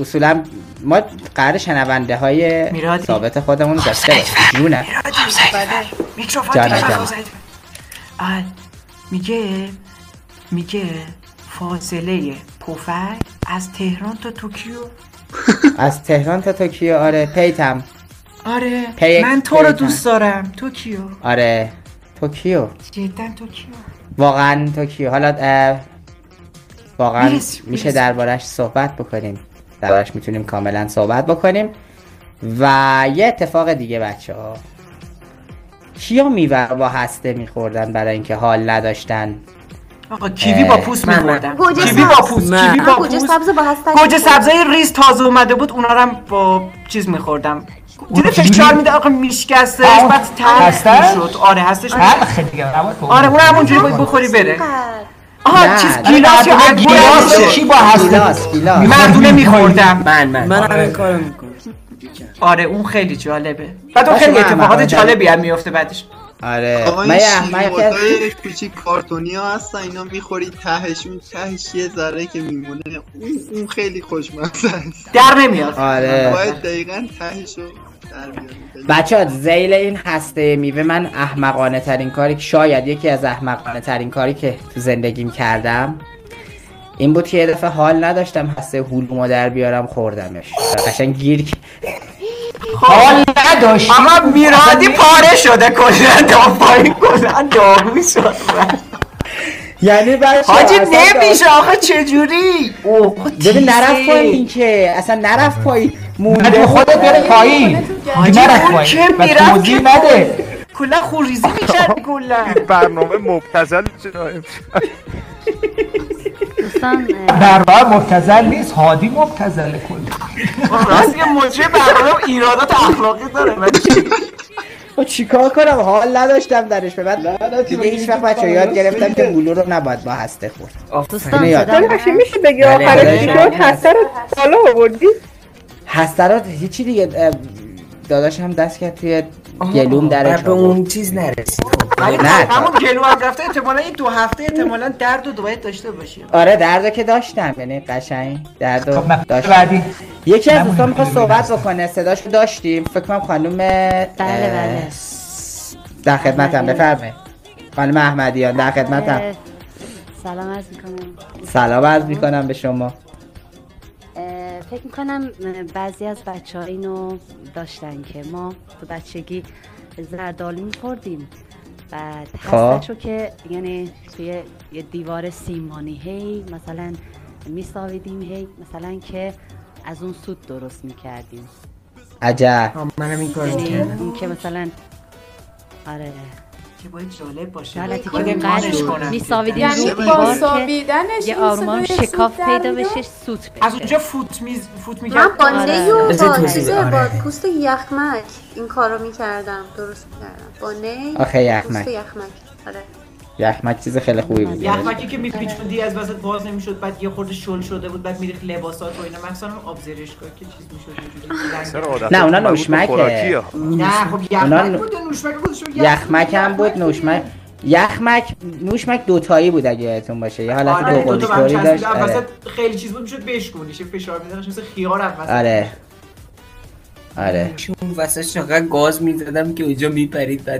اصولا ما قرار شنونده های ثابت خودمون داشته باشیم. جونه میکروفون آ میگه میگه فاصله پفک از تهران تا توکیو از تهران تا توکیو. آره پیتم. آره پی... من تو رو دوست دارم توکیو. آره توکیو جدا توکیو واقعا توکیو. حالا واقعا میرسیم. میشه دربارش صحبت بکنیم، دربارش میتونیم کاملا صحبت بکنیم. و یه اتفاق دیگه بچه ها، کیا میوه با هسته میخوردن برای اینکه حال نداشتن؟ آقا کیوی با پوست می‌خوردن. کیوی با پوست، کیوی با پوست. گوجه سبز با هسته. گوجه سبزای ریز تازه اومده بود، اونا رو هم با چیز می‌خوردم. دیدی فشار میده آقا میشکسته، بعد ترش شد. آره هستش. آخه دیگه آره اون همونجوری باید بخوری بره. آها چیز گیلاس یا گیلاس کی با هسته؟ گیلاس. مردونه می‌خوردم. من من. من همین کارو می‌کنم. آره اون خیلی جالبه. بعد اون خیلی اتفاقات جالبی هم می‌افته بعدش. آره من احمد کوچیک کارتونیا هستن اینا میخوری تهش اون تهش یه ذره که میمونه اون خیلی خوشمزه است، در نمیاد. آره باید دقیقاً تهشو در بیارید بچه‌ها. ذیل این هسته میوه من احمقانه ترین کاری که شاید یکی از احمقانه ترین کاری که تو زندگیم کردم این بود که یه دفعه حال نداشتم هسته هلومو در بیارم خوردمش قشنگ گیر حال نداشت. آقا میرادی پاره شده کلا تا پایین کلا داغون شد. یعنی بچه حاجی نمیشه آخه چجوری؟ ببین نرفت پایین که اصلا نرفت پایین مونده خودت بره پایین. حاجی اون که میرفت که نده کلا خونریزی میکرد کلا. برنامه مبتذل چرا در واقع مبتذل نیست، هادی مبتذله کلا. راست که مجری برنامه ایرادات اخلاقی داره. من چیکار کنم حال نداشتم درش به بعد دیگه هیچ وقت بچا یاد گرفتم که بلو رو نباید با هسته خورد. دوستان یادم میشه بگی آخرش چیکار هسته رو بالا آوردی؟ هسته رو هیچی دیگه داداشم دست کرد توی گلوم درش آورد. اون چیز نرسید. نه همون گلو هم رفته، احتمالاً این دو هفته احتمالاً درد و دوایت داشته باشی. آره دردو که داشتم، یعنی قشنگ دردو داشت. بعدی یکی از دوستان می‌خواست صحبت بکنه، صداشو داشتیم. فکر کنم خانم بله بله در خدمتم، بفرمایید. خانم احمدیان در خدمتم. سلام عرض می‌کنم. سلام عرض می‌کنم به شما. فکر میکنم بعضی از بچه ها اینو داشتن که ما تو بچگی زردالو میخوردیم، بعد هستشو که یعنی توی یه دیوار سیمانی هی مثلا میساویدیم، هی مثلا که از اون سود درست میکردیم. عجب منم این کار میکردم، این که مثلا آره که باید جالب باشه حالتی که قدش کنم میساویدیم رو دیوار که یه آرمان شکاف پیدا بشه، سوت بشه. از اونجا فوت می فوت می‌کردم. من بانه و با چیز با پوست یخمک این کارو می‌کردم، درست می‌کردم. بانه آخه یخمک، یخمک آره یخمک چیز خیلی خوبی بود. یخمکی که میپیچوندی از وسط باز نمیشد، بعد یه خورده شل شده بود، بعد میریخت لباسات و اینا. مثلا آبزرشگاه که چیز میشد. نه اونا نوشمکه. نه خب یخمک بود، نوشمک بود. یخمک هم بود، نوشمک. یخمک نوشمک دوتایی بود اگه یادتون باشه، یه حالت دوقلویی داشت. وسط خیلی چیز بود میشد بشکونیش، فشار میدادش مثل خیار هم وسط. آره. آره. چون واسه شقا گاز میزدم که اونجا میپرید.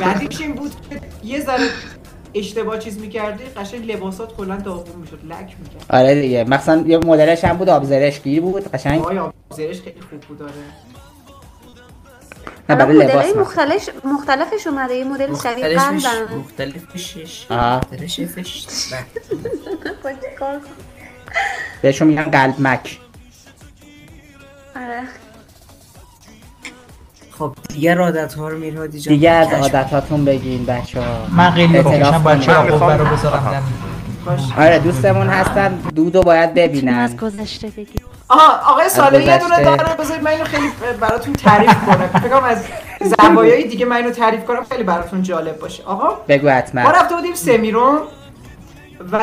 بعدیش این بود که یه ذره اشتباه چیز می‌کردی، قشنگ لباسات کلا داغون می‌شد، لک می‌کرد. آره دیگه، مثلا یه مدلش هم بود آبزرشکی بود، قشنگ. آره آبزرش خیلی خوب بود داره. نه برای لباس مختلفش مختلفش اومده، یه مدل شبیه قندم. مختلفش. آها. درشش. پادکار. بهش میگن قلب مک. آره. خب دیگه عادت‌ها رو میرهادی جان، دیگه از عادت‌هاتون بگین بچه‌ها. من خیلی خوشم بچه‌ها خبر رو بذارم. آره دوستمون هستن دودو باید ببینن. از گذشته بگید. آها آقای ساله یه دونه داره، بذارید من اینو خیلی براتون تعریف کنم. فکر کنم از زوایای دیگه من اینو تعریف کنم خیلی براتون جالب باشه. آقا بگو حتما. ما رفته بودیم سمیرون و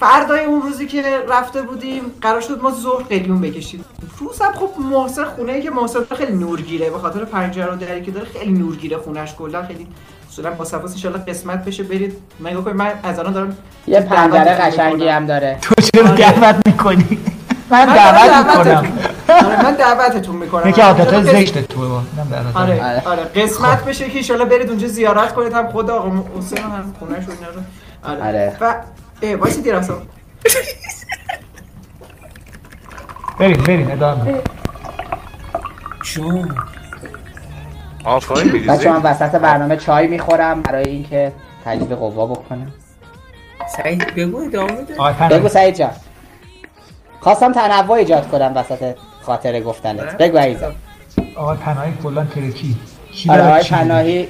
فردای اون روزی که رفته بودیم قرار شد ما ظهر قلیون بکشیم. روزم خب محسن خونه‌ای که محسن خیلی نورگیره، به خاطر پنجره و دری که داره خیلی نورگیره خونه‌اش، کلا خیلی اصولا با صفاس ان شاءالله قسمت بشه برید. من گفتم من از الان دارم یه پنجره قشنگی هم داره. تو چرا دعوت می‌کنی؟ من دعوت می‌کنم. آره من دعوتتون می‌کنم. یکی عادت زشت تو من دعوت. آره آره قسمت بشه که ان شاءالله برید اونجا زیارت کنید، هم خدا آقا محسن هم خونه‌ش اینا رو. آره. و ای واسه دراسا بریم بریم ادامه چون آفرین می‌ریزید. بچه‌ها من وسط برنامه چای میخورم برای اینکه تجدید قوا بکنم. سعید بگو ادامه بده. بگو سعید جان. خواستم تنوع ایجاد کنم وسط خاطره گفتنت. بگو عیزا. آقای پناهی کلا ترکی. آره آقای پناهی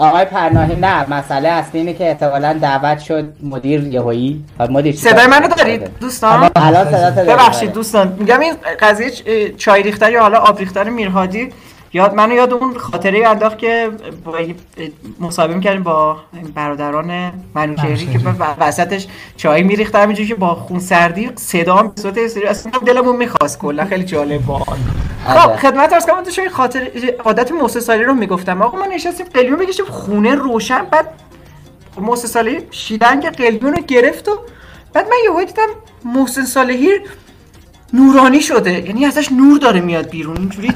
آقای پناهی نه مسئله اصلی اینه که احتمالاً دعوت شد مدیر یهویی. مدیر صدای منو دارید دوستان؟ الان صدا دارید. ببخشید دوستان میگم این قضیه چای ریختن یا حالا آب ریختن میرهادی یاد منو یاد اون خاطره انداخت که مصاحبه می‌کردیم با برادران منوچهری که وسطش چای میریختن همینجوری که با خونسردی صدام به صورت سری اصلا دلمون می‌خواست، کلا خیلی جالب بود. خب خدمت عرض کنم تو خاطر عادت موسی سالی رو میگفتم. آقا ما نشستیم قلیون بکشیم خونه روشن، بعد موسی سالی شیلنگ قلیون رو گرفت و بعد من یهو دیدم محسن صالحی نورانی شده، یعنی ازش نور داره میاد بیرون اینجوری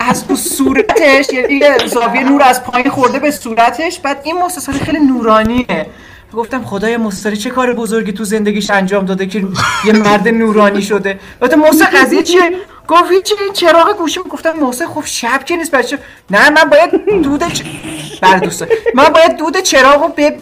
از تو صورتش، یعنی زاویه نور از پایین خورده به صورتش. بعد این محسن صالحی خیلی نورانیه. گفتم خدای مستری چه کار بزرگی تو زندگیش انجام داده که یه مرد نورانی شده. البته موسی قضیه چیه؟ گفت هیچ چراغ گوشیم. گفتم موسی خب شب که نیست بچه. نه من باید دود چ... بر دوستا من باید دود چراغو بب...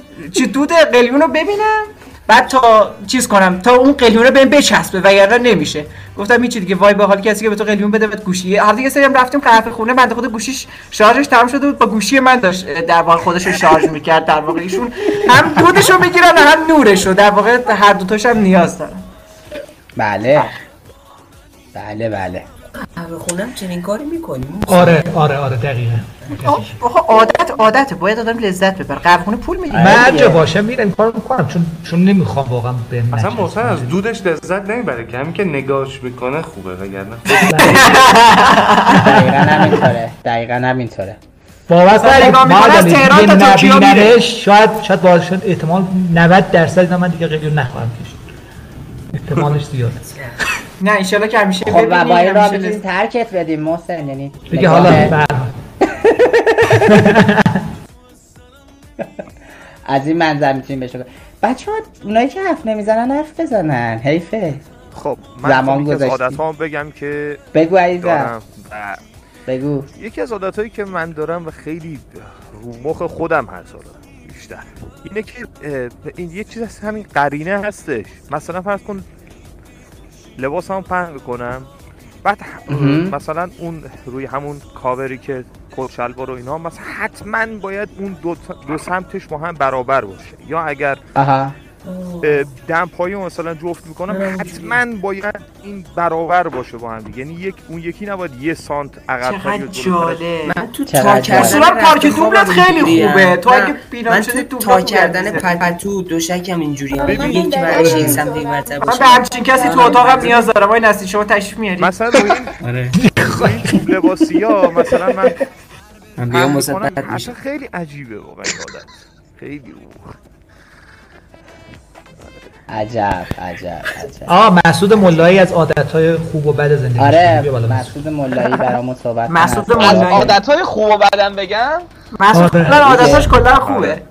دود قلیون رو ببینم بعد تا چیز کنم تا اون قلیون رو بهم بچسبه وگرنه نمیشه. گفتم هیچ دیگه وای به حال کسی که به تو قلیون بده بهت گوشی. هر دیگه سریم رفتیم قهوه خونه، بنده خدا گوشیش شارژش تمام شده بود، با گوشی من داشت در واقع خودش رو شارژ میکرد. در واقع ایشون هم دودش رو میگیرن هم نورش رو، در واقع هر دو تاش هم نیاز دارن. بله بله بله اهل خونم چنین کاری میکنیم. آره آره آره دقیقاً. عادت عادت باید آدم لذت ببره. قهوه خونه پول میدیم. من هر جا باشم میرم کارو میکنم چون چون نمیخوام واقعا به اصلا محسن از دودش لذت نمیبره که همین که نگاهش میکنه خوبه وگرنه خوبه. دقیقاً همینطوره. دقیقاً همینطوره. باور کنید ما تهران تا توکیو میره شاید شاید بازشون احتمال نود درصد اینا من دیگه قلیون نخواهم کشید. احتمالش زیاده. نه ان شاءالله که همیشه ببینیم. خب باید را بتونیم ترکت بدیم محسن یعنی دیگه حالا برها. از این منظر میتونیم بشه. بچه‌ها اونایی که حرف نمیزنن حرف بزنن. حیفه. خب من یه عادتام بگم که بگو عزیزم. بگو. یکی از عادتایی که من دارم و خیلی رو مخ خودم هست حالا بیشتر اینه که این یه چیز از همین قرینه هستش. مثلا فرض کن لباسمو پهن میکنم بعد مثلا اون روی همون کاوری که کچلوار و اینا مثلا حتما باید اون دو, دو سمتش ما هم برابر باشه یا اگر اها دمپایو مثلا جفت میکنم حتما باید این برابر باشه با هم دیگه یعنی یک اون یکی نباید یه سانت عقب کنی و جاله من تو تا کردن پارک دوبلت خیلی خوبه تو اگه پیران شدی تو تا کردن پتو دوشکم اینجوریه یک ورش این سمت این مرتبه باشه من به همچین کسی تو اتاقم نیاز دارم وای نسلی شما تشریف میارید مثلا آره خوب لباسیا مثلا من من بیام مصدق میشم خیلی عجیبه واقعا عادت خیلی عجب عجب عجب آه مسعود ملایی از عادت‌های خوب و بد زندگی آره مسعود ملایی برامون صحبت مسعود ملایی عادت‌های خوب و بدم بگم مسعود کلا عادتاش کلا خوبه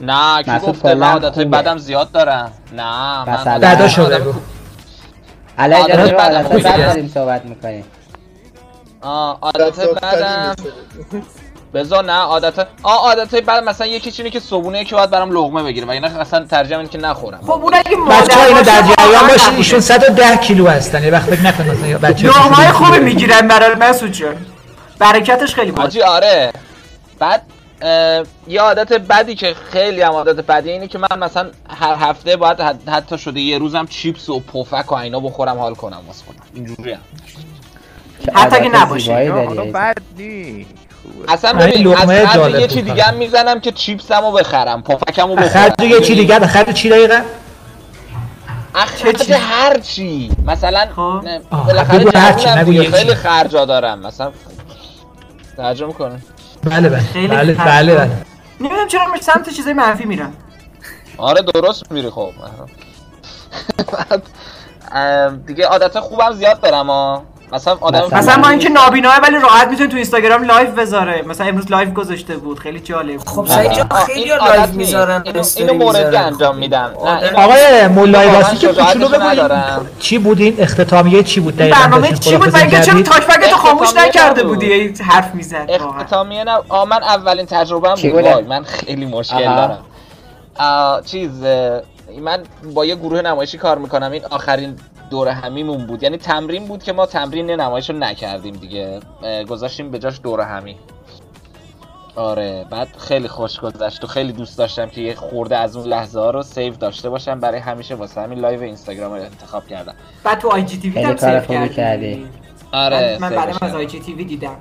نه کی گفته من عادت‌های بدم زیاد دارم نه من دادا شده بگو علی جان بعد داریم صحبت می‌کنیم آه عادت بدم بذار نه عادت آ عادتای بعد مثلا یکی چیزی که صبونه که باید برام لقمه بگیرم وگرنه اصلا ترجمه این که نخورم خب اون اگه مادر اینو در جریان باشه ایشون صد و ده کیلو هستن یه وقت فکر نکن مثلا بچه‌ها لقمه خوبی میگیرن برای مسعود جان برکتش خیلی بود آجی آره بعد یه عادت بدی که خیلی هم عادت بدی اینه که من مثلا هر هفته باید حتی شده یه روزم چیپس و پفک و اینا بخورم حال کنم واسه خودم اینجوریه حتی که نباشه بعد نی اصلا ببین از خرج یه چی دیگه میزنم که چیپسمو بخرم پفکمو بخرم خرج یه چی دیگه آخر چی دقیقاً آخر هر چی مثلا بالاخره خیلی خرجا دارم مثلا ترجمه کنم بله بله بله بله نمیدونم چرا من سمت چیزای منفی میرم آره درست میری خب دیگه عادت خوبم زیاد دارم ها مثلا آدم مثلا ما اینکه نابیناه ولی راحت میتونه تو اینستاگرام لایو بذاره مثلا امروز لایو گذاشته بود خیلی جالب خب سعید جان خیلی لایو میذارن اینو مورد انجام میدم آقای مولای واسی که کوچولو بگویم چی بود این اختتامیه چی بود دقیقاً برنامه چی بود مگه چرا تاک‌بک تو خاموش نکرده بودی حرف میزد اختتامیه نه من اولین تجربه‌ام بود وای من خیلی مشکل دارم چیز من با یه گروه نمایشی کار میکنم این آخرین دوره همیمون بود یعنی تمرین بود که ما تمرین نمایشو نکردیم دیگه گذاشتیم به جاش دوره همی آره بعد خیلی خوش گذشت و خیلی دوست داشتم که یه خورده از اون لحظه ها رو سیو داشته باشم برای همیشه واسه همین لایو اینستاگرام رو انتخاب کردم بعد تو آی جی تی وی هم سیو کردی آره من بعدم از آی جی تی وی دیدم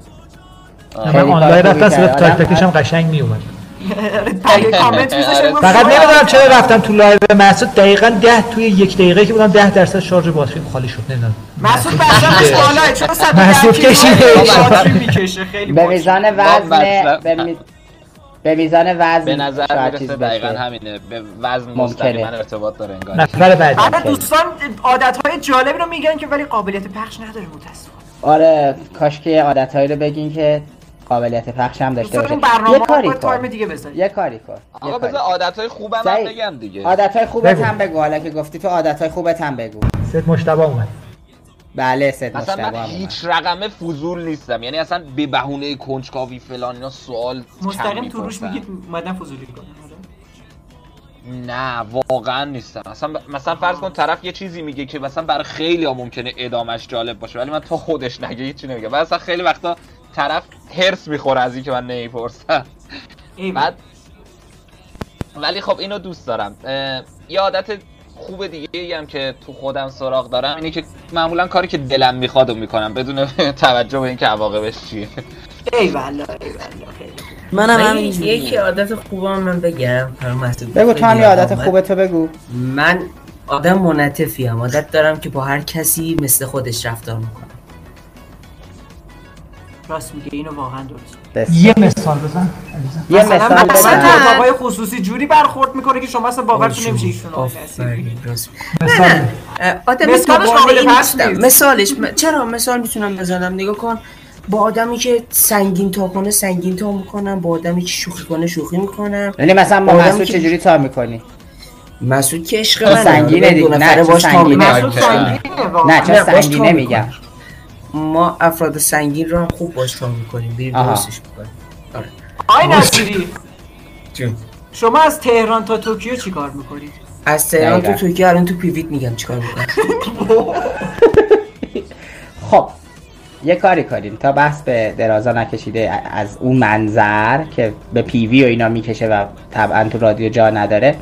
من آنلاین رفتم تاک تاکشم قشنگ میومد فقط نمیدونم چرا رفتم تو لایو مسعود دقیقاً ده توی یک دقیقه که بودم ده درصد شارژ باتری خالی شد نمیدونم مسعود بچه‌ش بالاه چرا صد درصد باتری میکشه خیلی به میزان وزن به میزان وزن به نظر میرسه دقیقاً همینه به وزن مستقیما ارتباط داره انگار نفر بعدی بعد دوستان عادت‌های جالب رو میگن که ولی قابلیت پخش نداره متأسفانه آره کاش که عادت‌هایی رو بگین که قابلیت پخش هم داشته باشه. یه کاری کن. یه کاری کن. آقا بذار عادت‌های خوبم هم بگم دیگه. عادت‌های خوبت هم بگو حالا که گفتی تو عادت‌های خوبت هم بگو. سید مجتبی اومد. بله سید مجتبی اومد. اصلا من هیچ رقمه فضول نیستم. یعنی اصلا به بهونه کنجکاوی فلان اینا سوال مستقیم تو روش میگید اومدن فضولی کنه. نه واقعا نیستم. اصلا مثلا فرض کن طرف یه چیزی میگه که مثلا برای خیلی‌ها ممکنه ادامش جالب باشه ولی من تا خودش نگه هیچی نمیگم. و اصلا خیلی وقتا طرف هرس میخوره از این که من نمیپرسم بعد ولی خب اینو دوست دارم یه عادت خوب دیگه ای هم که تو خودم سراغ دارم اینه که معمولا کاری که دلم میخواد رو میکنم بدون توجه به اینکه عواقبش چیه. ای والله ای والله خیلی خوب. منم همینجوری. یکی عادت خوبم من بگم. بگو تو هم یه عادت خوبتو بگو. من آدم منطفی ام. عادت دارم که با هر کسی مثل خودش رفتار میکنم. راست میگه، اینو واقعا درست. یه مثال بزن. یه مثال بزن. بابای خصوصی جوری برخورد میکنه که شما اصلا باورتون نمیشه ایشون آفرین راست. مثال آدم مثالش قابل بحث مثالش چرا مثال میتونم بزنم نگاه کن. با آدمی که سنگین تا کنه سنگین تا میکنم، با آدمی که شوخی کنه شوخی میکنم. یعنی مثلا با مسعود چجوری تا میکنی؟ مسعود که عشق منه سنگینه دیگه. نه باش سنگینه. نه چرا سنگینه میگم. ما افراد سنگین رو هم خوب باش تا میکنیم. بریم درستش میکنیم. آره. آی نصیری. جون. شما از تهران تا توکیو چیکار میکنید؟ از تهران تا توکیو الان تو پیویت میگم چیکار میکنم. خب یه کاری کنیم تا بحث به درازا نکشیده از اون منظر که به پیوی و اینا میکشه و طبعا تو رادیو جا نداره.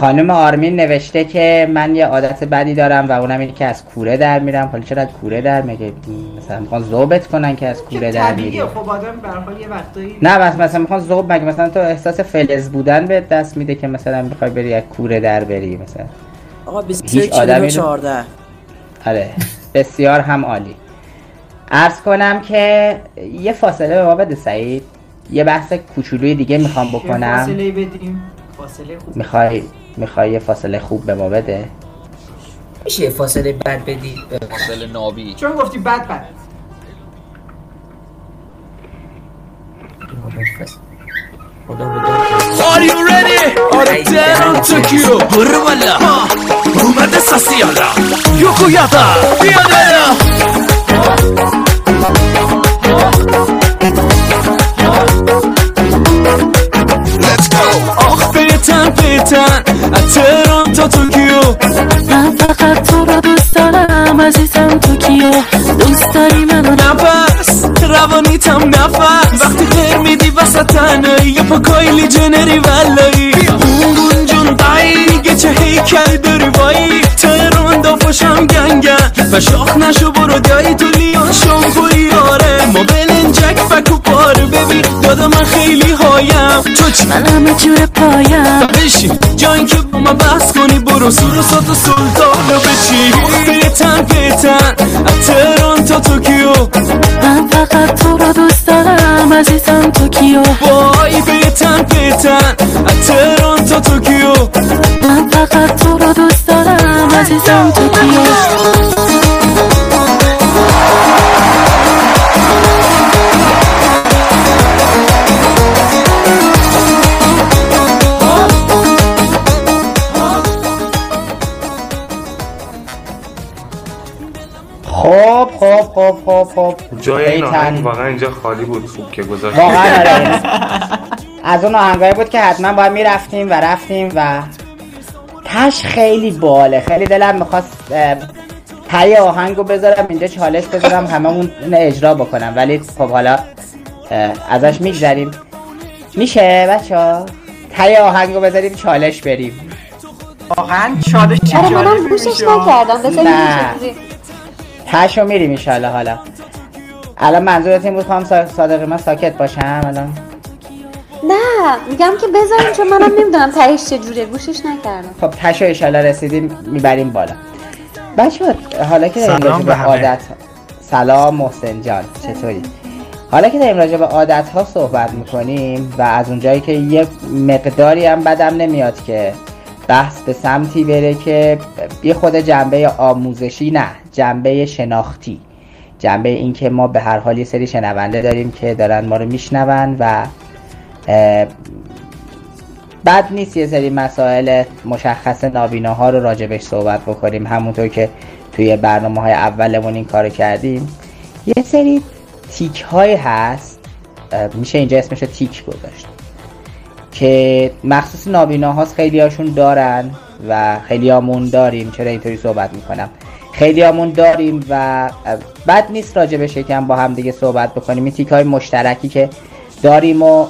خانم آرمین نوشته که من یه عادت بدی دارم و اونم اینه که از کوره در میرم. حالا چرا از کوره در میگه؟ مثلا میخوان ذوبت کنن که از کوره در میری. طبیعیه خب آدم به هر حال یه وقتایی نه بس مثلا میخوان ذوب مگه مثلا تو احساس فلز بودن به دست میده که مثلا میخوای بری از کوره در بری مثلا. آقا بیست و چهار چهارده. آره بسیار هم عالی. عرض کنم که یه فاصله به ما بده سعید. یه بحث کوچولوی دیگه میخوام بکنم. فاصله بدیم. فاصله خوب. میخوای میخوای یه فاصله خوب به ما بده؟ میشه فاصله بد بدی؟ فاصله نابی. چون گفتی بد بد. Are you ready? Are there on Tokyo? Burwala. Burwala sasiala. Yokoyama. Biyadera. Let's go. آخ بیتن بیتن از تهران تا توکیو. من فقط تو را دوست دارم عزیزم توکیو. دوست داری منو نفس روانیتم نفس وقتی خیر میدی وسط تنهایی یه پاکایلی جنری ولایی بونگون جون دایی میگه چه هیکل داری وایی تهران دافاشم گنگه و شاخ نشو برو دایی تو لیان شامپوری آره ما بلنجک فکو پاره ببین دادا من خیلی هایم تو چی؟ من همه جور پایم و بشین جا این که با من بحث کنی برو سور و سات و سلطان رو بچی بیتن بیتن از تهران تا توکیو من فقط تو را دوست دارم عزیزم توکیو وای بیتن بیتن از تهران تا توکیو من فقط تو را دوست دارم عزیزم توکیو خب خب خب خب خب جای این آهنگ واقعا اینجا خالی بود. خوب که گذاشت واقعا آره از اون آهنگایی بود که حتما باید میرفتیم و رفتیم و تش خیلی باله. خیلی دلم میخواست تای آهنگو بذارم اینجا چالش بذارم هممون اجرا بکنم ولی خب حالا ازش میگذریم. میشه بچه‌ها تای آهنگو بذاریم چالش بریم واقعا چالش آره منم گوشش نکردم بذاریم هاشو میریم ان شاء الله. حالا الان منظورت این بود خانم صادقی من ساکت باشم الان؟ نه میگم که بذاریم چون منم نمیدونم تهش چجوره گوشش نکردم. خب تاشو ان شاء الله رسیدیم میبریم بالا. بچه‌ها حالا که داریم راجع به عادت سلام محسن جان چطوری؟ حالا که داریم راجع به عادت ها صحبت میکنیم و از اونجایی که یه مقداری هم بدم نمیاد که بحث به سمتی بره که یه خود جنبه آموزشی نه جنبه شناختی جنبه این که ما به هر حال یه سری شنونده داریم که دارن ما رو میشنون و بد نیست یه سری مسائل مشخص نابیناها رو راجبش صحبت بکنیم همونطور که توی برنامه‌های اولمون این کارو کردیم. یه سری تیک‌های هست میشه اینجا اسمش رو تیک گذاشت که مخصوص نابیناهاست. خیلی هاشون دارن و خیلی هامون داریم. چرا اینطوری صحبت میکنم؟ خیلی هامون داریم و بد نیست راجبش یکم با هم دیگه صحبت بکنیم. این تیک‌های مشترکی که داریم و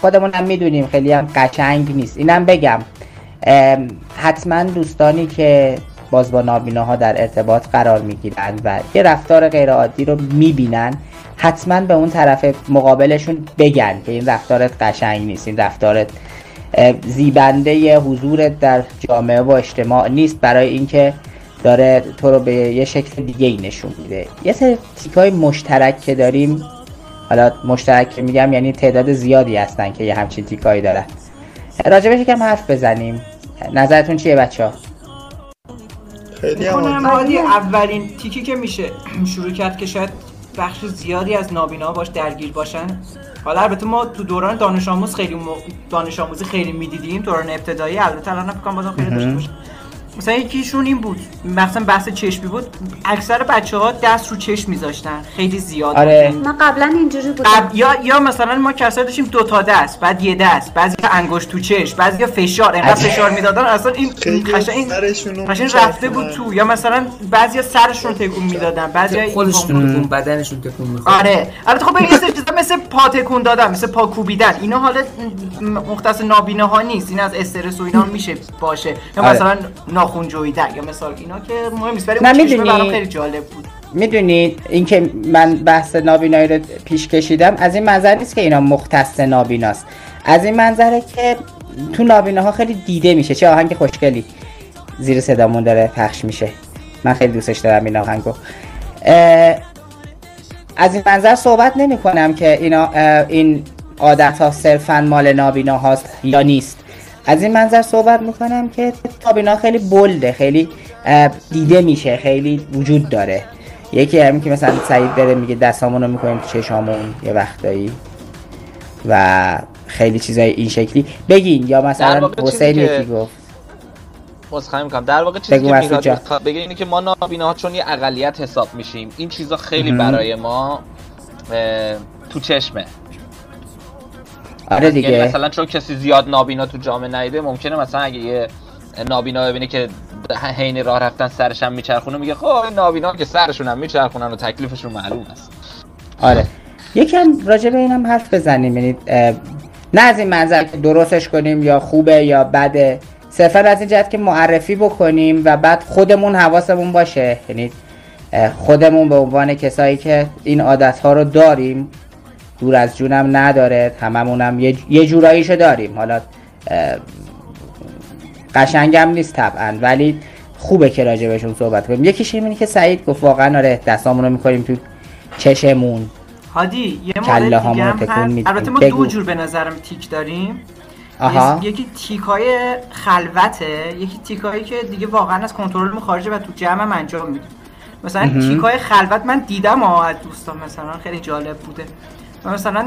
خودمون هم میدونیم خیلی هم قشنگ نیست. اینم بگم حتما دوستانی که باز با نابیناها در ارتباط قرار میگیرن و یه رفتار غیر عادی رو میبینن، حتما به اون طرف مقابلشون بگن که این رفتارت قشنگ نیست، این رفتارت زیبنده حضورت در جامعه و اجتماع نیست، برای اینکه داره تو رو به یه شکل دیگه ای نشون میده. یه سری تیکای مشترک که داریم، حالا مشترک میگم یعنی تعداد زیادی هستن که یه همچین تیکایی دارن، راجبش یکم حرف بزنیم. نظرتون چیه بچه‌ها؟ خیلی عالی. اولین تیکی که میشه شروع کرد که شاید بخش زیادی از نابیناها باش درگیر باشن، حالا البته ما تو دوران دانش آموز خیلی م... دانش آموزی خیلی میدیدیم، دوران ابتدایی، البته الان فکر کنم بازم خیلی داشته باشه. مثلا یکیشون این بود، مثلا بحث چشمی بود، اکثر بچه‌ها دست رو چشم می‌ذاشتن، خیلی زیاد. آره. من قبلا اینجوری بودم. قب... یا یا مثلا ما کسایی داشتیم دو تا دست، بعد یه دست، بعضی انگشت تو چشم، بعضی فشار، اینقدر فشار میدادن اصلا این قشنگ قشنگ رفته بود تو. یا مثلا بعضیا سرشون رو تکون میدادن، بعضیا خودشون بدنشون تکون می‌خورد. آره. البته خب این چیزا مثل پا تکون دادن، مثل پا کوبیدن، اینا حالت مختص نابیناها نیست، این از استرس و اینا میشه باشه. یا مثلا خونجویدن یا مثال اینا که مهم نیست، ولی اون چشمه برام خیلی جالب بود. میدونید اینکه من بحث نابینایی رو پیش کشیدم از این منظر نیست که اینا مختص نابیناست، از این منظره که تو نابیناها خیلی دیده میشه. چه آهنگ خوشگلی زیر صدامون داره پخش میشه، من خیلی دوستش دارم این آهنگو. اه از این منظر صحبت نمی کنم که اینا این عادت ها صرفا مال نابیناهاست یا نیست، از این منظر صحبت میکنم که نابینا خیلی بلده، خیلی دیده میشه، خیلی وجود داره. یکی همین که مثلا سعید داره میگه دستامون رو میکنیم تو چشامون یه وقتایی و خیلی چیزای این شکلی بگین. یا مثلا حسین یکی گفت باز خواهی میکنم در واقع چیزی که میخواد بگه اینه که ما نابیناها چون یه اقلیت حساب میشیم، این چیزا خیلی هم. برای ما تو چشمه. آره دیگه. مثلا چون کسی زیاد نابینا تو جامعه نایده، ممکنه مثلا اگه یه نابینا ببینه که حین راه رفتن سرش هم میچرخونه، میگه خب نابینا که سرشون هم میچرخونن و تکلیفشون معلوم است. آره. یکم راجع به اینم حرف بزنیم، یعنی نه از این منظر که درستش کنیم یا خوبه یا بده، صرفا از این جهت که معرفی بکنیم و بعد خودمون حواسمون باشه، یعنی خودمون به عنوان کسایی که این عادت‌ها رو داریم، دور از جونم نداره، هممونم یه یه جوراییشو داریم. حالا قشنگم نیست طبعا، ولی خوبه که راجبشون صحبت کنیم. یکیش اینه که سعید گفت واقعا آره، دستامونو می‌کنیم تو چشمون. هادی یه مورد دیگه هم هست، البته ما دو جور به نظرم تیک داریم. آها. یکی تیکای خلوته، یکی تیکایی که دیگه واقعا از کنترل خارجه و تو جمعم انجام میدیم. مثلا تیکای خلوت من دیدم ها دوستان، مثلا خیلی جالب بوده. مثلا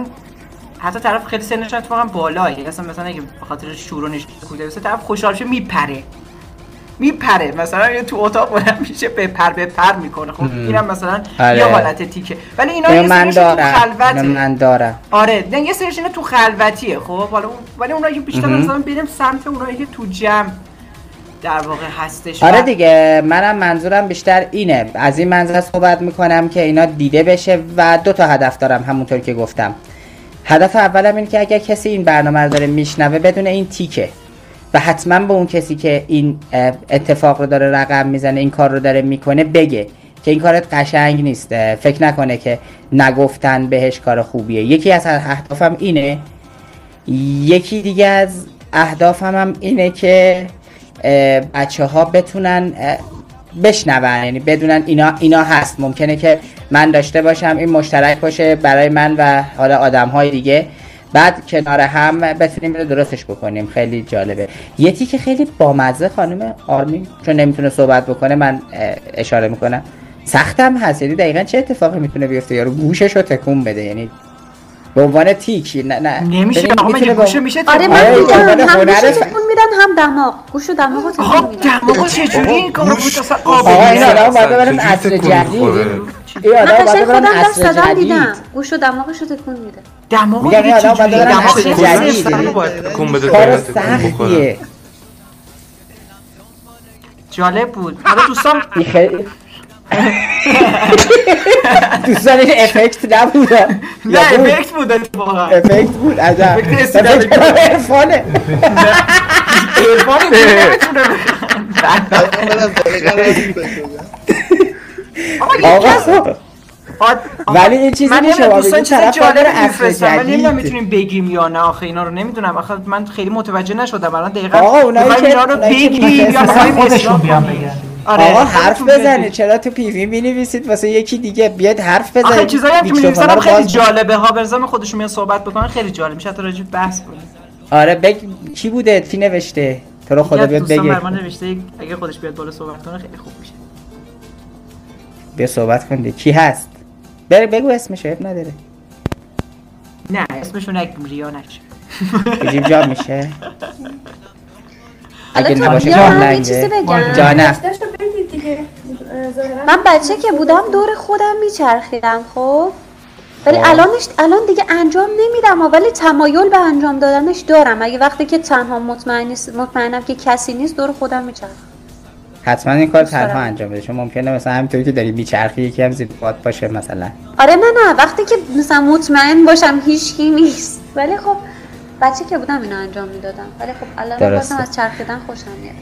حتی طرف خیلی سنش اتفاقا بالاییه، مثلا مثلا اگه به خاطر شور و نشاط کوده بشه طرف خوشحال شه میپره میپره مثلا تو اتاق بلند میشه بپر بپر میکنه. خب اینم مثلا یه حالت تیکه، ولی اینا یه سرش تو خلوته. من دارم. آره نه یه سرش اینا تو خلوتیه. خب حالا ولی اونایی بیشتر مثلا بریم سمت اونایی که تو جمع در واقع هستش. آره دیگه، منم منظورم بیشتر اینه، از این منظر صحبت میکنم که اینا دیده بشه. و دو تا هدف دارم همونطور که گفتم. هدف اولم اینه که اگر کسی این برنامه رو داره میشنوه بدون این تیکه و حتما به اون کسی که این اتفاق رو داره رقم میزنه، این کار رو داره میکنه، بگه که این کارت قشنگ نیست، فکر نکنه که نگفتن بهش کار خوبیه. یکی از اهدافم اینه. یکی دیگه از اهدافم هم اینه که بچه ها بتونن بشنون، یعنی بدونن اینا اینا هست، ممکنه که من داشته باشم، این مشترک باشه برای من و حالا آدم های دیگه، بعد کنار هم بتونیم رو درستش بکنیم. خیلی جالبه. یه تیکه خیلی بامزه خانم آرمین چون نمیتونه صحبت بکنه من اشاره میکنم، سختم هست، یعنی دقیقاً چه اتفاقی میتونه بیفته یارو گوشش رو تکون بده، یعنی به عنوان تیک نه نه نمیشه آقا مگه گوشه میشه؟ آره من دیدم هم گوشه تکون میدن هم دماغ، گوش و دماغ رو تکون میدن. دماغ چجوری این کارو بود اصلا؟ آقا این آدم باید برن عصر جدید، این آدم باید برن عصر جدید، گوش و دماغش رو تکون میده. دماغ میگه این آدم باید برن عصر جدید تکون بده، کار سختیه. جالب بود. حالا دوستان دوستان این افکت نبود. نه افکت بود اتفاقا. افکت بود عجب. افکت استفاده کنم ارفانه. ارفانه نمیتونه بکنم. ولی این چیزی نیشه واقعی طرف داره افراد ولی نمیدونم میتونیم بگیم یا نه. آخه اینا رو نمیدونم، آخه من خیلی متوجه نشدم الان دقیقاً. آقا اونایی که اینا رو بگیم یا مثلا خودشون بیان بگن. آره آقا حرف بزنه، چرا تو پی وی می‌نویسید واسه یکی دیگه؟ بیاد حرف بزنید. آخه چیزایی هم که می‌نویسن خیلی جالبه ها، برزن خودشون میان صحبت بکنن، خیلی جالب میشه، حتی راجع بحث کنیم. آره بگ کی بوده کی نوشته تو رو خدا بیاد بگه. دوستان نوشته اگه خودش بیاد بالا صحبت کنه خیلی خوب میشه. بیا صحبت کنید کی هست. بره بگو اسمش عیب نداره. نه اسمشون اگه ریا نشه بجیب جاب میشه. اگه نباشه جانلنگه جانم. من بچه که بودم دور خودم میچرخیدم خب، ولی الانش الان دیگه انجام نمیدم ها، ولی تمایل به انجام دادنش دارم. اگه وقتی که تنها مطمئن مطمئنم که کسی نیست دور خودم میچرخم. حتما این کار تنها انجام بده، چون ممکنه مثلا همینطوری که داری میچرخی یکی هم زیر پات باشه مثلا. آره نه نه وقتی که مثلا مطمئن باشم هیچکی نیست. ولی خب بچه که بودم اینو انجام میدادم، ولی خب الان واسم از چرخیدن خوشم میاد.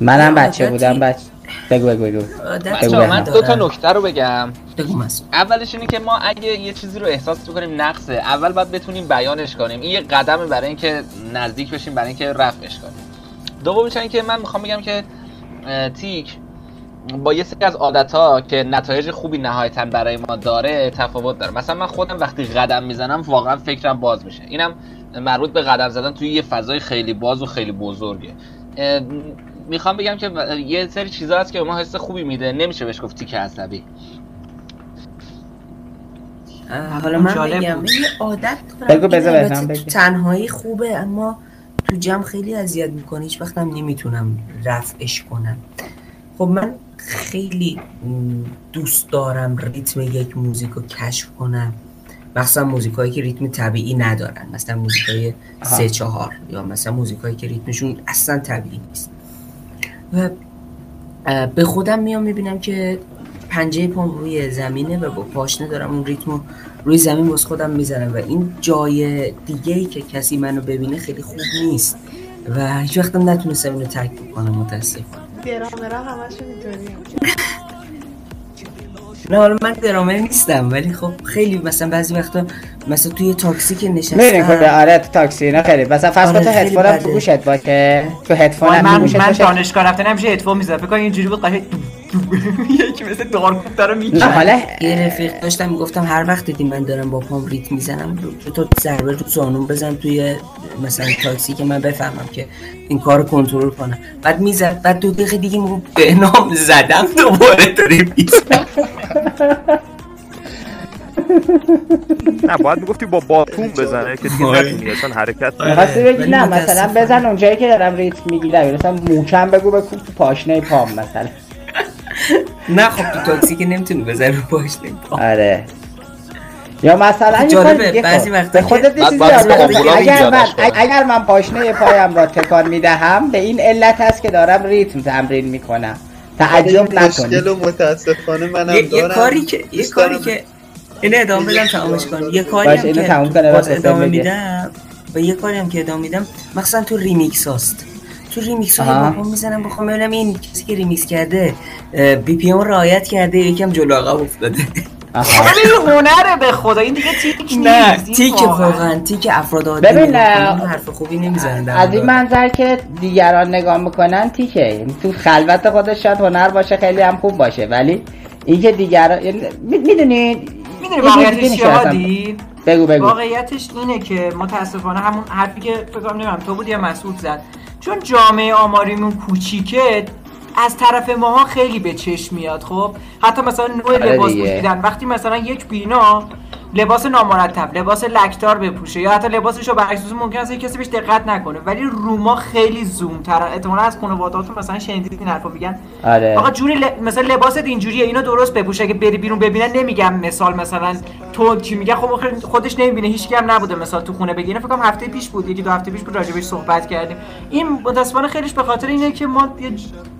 منم بچه بودم بچه. بگو بگو بگو. بچه‌ها من دو تا نکته رو بگم. اولش اینه که ما اگه یه چیزی رو احساس بکنیم نقصه، اول باید بتونیم بیانش کنیم. این یه قدمه برای اینکه نزدیک بشیم، برای اینکه رفعش کنیم. دومیش اینه که من میخوام بگم که تیک با یه سری از عادت‌ها که نتایج خوبی نهایتاً برای ما داره تفاوت داره. مثلا من خودم وقتی قدم میزنم واقعا فکرم باز میشه. اینم مربوط به قدم زدن توی یه فضای خیلی باز و خیلی بزرگه. میخوام بگم که یه سری چیزا هست که به ما حس خوبی میده، نمیشه بهش گفت تیک عصبی. حالا من میگم یه عادت دارم تنهایی خوبه، اما تو جمع خیلی اذیت میکنه، هیچ وقت هم نمیتونم رفعش کنم. خب من خیلی دوست دارم ریتم یک موزیک رو کشف کنم، مثلا موزیکایی که ریتم طبیعی ندارن، مثلا موزیکای سه چهار یا مثلا موزیکایی که ریتمشون اصلا طبیعی نیست. و به خودم میام میبینم که پنجه پام روی زمینه و با پاشنه دارم اون ریتمو روی زمین باز خودم میزنم و این جای دیگه‌ای که کسی منو ببینه خیلی خوب نیست و هیچ وقتم نتونستم اینو تک بکنم. متاسفم درامرا همشون اینطوریه. نه حالا من درامر نیستم، ولی خب خیلی مثلا بعضی وقتا مثلا توی تاکسی که نشستم میرین که آره تو تاکسی نه خیلی مثلا فرض کن تو هدفونم گوشت باشه، تو هدفونم گوشت باشه. من دانشگاه رفتن همیشه هدفون میذارم، فکر کنم اینجوری بود قشنگ یکی مثل دارکوب داره میگه. حالا یه رفیق داشتم میگفتم هر وقت دیدی من دارم با پام ریتم میزنم تو ضربه تو زانوم بزن توی مثلا تاکسی که من بفهمم که این کارو کنترل کنم. بعد میزد، بعد دو دقیقه دیگه میگم به نام زدم دوباره داری میزنم. نه باید میگفتی با باتوم بزنه که دیگه نمیگه چون حرکت نمی‌کنه. نه مثلا بزن اونجایی که دارم ریتم میگیره، مثلا موچم بگو بکوب تو پاشنه پام مثلا. نه خب تو تاکسی که نمیتونی بزنی رو پاشنه پام. آره یا مثلا جالبه بعضی وقتا خودت یه چیزی داره. اگر من اگر من پاشنه پایم را تکان میدهم به این علت است که دارم ریتم تمرین میکنم. تعجب نکنید. مشکل متاسفانه منم دارم. یه کاری که یه کاری که اینه ادامه بدم تمامش کنم. یه کاری که ادامه میدم و یه کاری هم که ادامه میدم مثلا تو ریمیکس هاست. تو ریمیکس ها من میزنم بخوام ببینم این کسی که ریمیکس کرده بی پی ام رعایت کرده یکم جلو عقب افتاده. آخه این هنره به خدا این دیگه تیک نه تیک واقعا تیک افراد عادی. ببین حرف خوبی نمیزنن از این منظر که دیگران نگاه میکنن تیکه. یعنی تو خلوت خودش شاید هنر باشه خیلی هم خوب باشه، ولی اینکه دیگران میدونید میدونید واقعیتش چیه؟ بگو بگو. واقعیتش اینه که متاسفانه همون حرفی که فکر کنم نمیدونم تو بودی یا مسعود زد، چون جامعه آماریمون کوچیکه از طرف ماها خیلی به چشم میاد. خب حتی مثلا نوع لباس پوشیدن، وقتی مثلا یک بینا لباس نامرتب لباس لکدار بپوشه یا حتی لباسشو برعکس ممکن است کسی بهش دقت نکنه، ولی روما خیلی زوم تر احتمالاً از خانواده‌هاتون مثلا شنیدید این حرفو میگن. آقا جوری ل... مثلا لباست اینجوریه اینو درست بپوشه اگه بری بیرون ببینن نمیگم مثال مثلا تو چی میگه خب خودش نمیبینه هیچکی هم نبوده مثلا تو خونه بگیره. فکر کنم هفته پیش بود یکی دو هفته پیش بود راجع بهش صحبت کردیم. این متأسفانه خیلیش به خاطر اینه که ما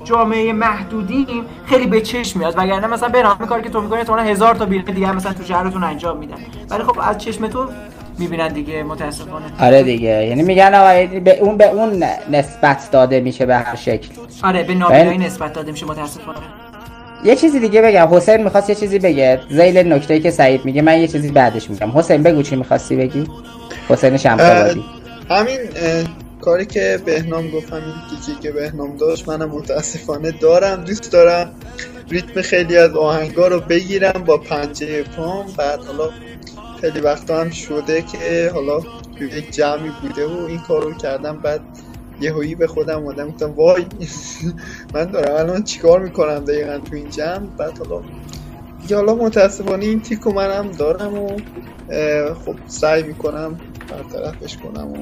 جامعه محدودیم خیلی به چشم میاد، وگرنه مثلا برنامه کاری که تو میکنی تو اون هزار تا بیرون دیگه مثلا تو شهرتون انجام میدن، ولی خب از چشم تو میبینن دیگه متاسفانه. آره دیگه، یعنی میگن آقا به اون به اون نسبت داده میشه به هر شکل. آره به نابینایی نسبت داده میشه متاسفانه. یه چیزی دیگه بگم، حسین میخواست یه چیزی بگه ذیل نکته‌ای که سعید میگه، من یه چیزی بعدش میگم. حسین بگو چی میخواستی بگی؟ حسین شمس‌آبادی. همین کاری که بهنام گفت، همین تیکی که بهنام داشت منم متاسفانه دارم، دوست دارم ریتم خیلی از آهنگا رو بگیرم با پنجه پام. بعد حالا خیلی وقتا هم شده که حالا یک جمعی بوده و این کارو کردم، بعد یهویی به خودم اومدم گفتم وای من دارم الان چیکار میکنم دقیقاً تو این جمع. بعد حالا دیگه حالا متاسفانه این تیکو منم دارم و خب سعی میکنم برطرفش کنم و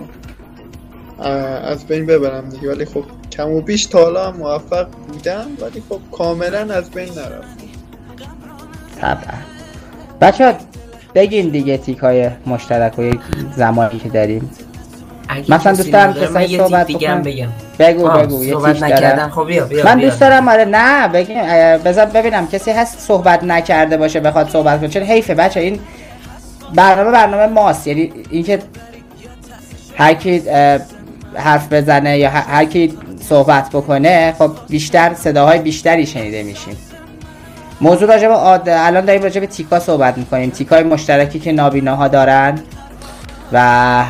از بین ببرم دیگه، ولی خب کم و بیش تا حالا موفق بودم، ولی خب کاملا از بین نرفتم. طبعا بچه‌ها بگین دیگه تیکای مشترک و یک زمانی که داریم. مثلا دوست دارم که سعی صحبت بکنم. بگو بگو یه چیز نکردم. خب بیا بیا من دوست دارم. آره نه بگین بذار ببینم کسی هست صحبت نکرده باشه بخواد صحبت کنه، چون حیفه بچه، این برنامه برنامه ماست، یعنی اینکه هر کی حرف بزنه یا هر کی صحبت بکنه خب بیشتر صداهای بیشتری شنیده میشیم. موضوع راجع به آد... الان داریم راجع به تیکا صحبت میکنیم، تیکای مشترکی که نابیناها دارن و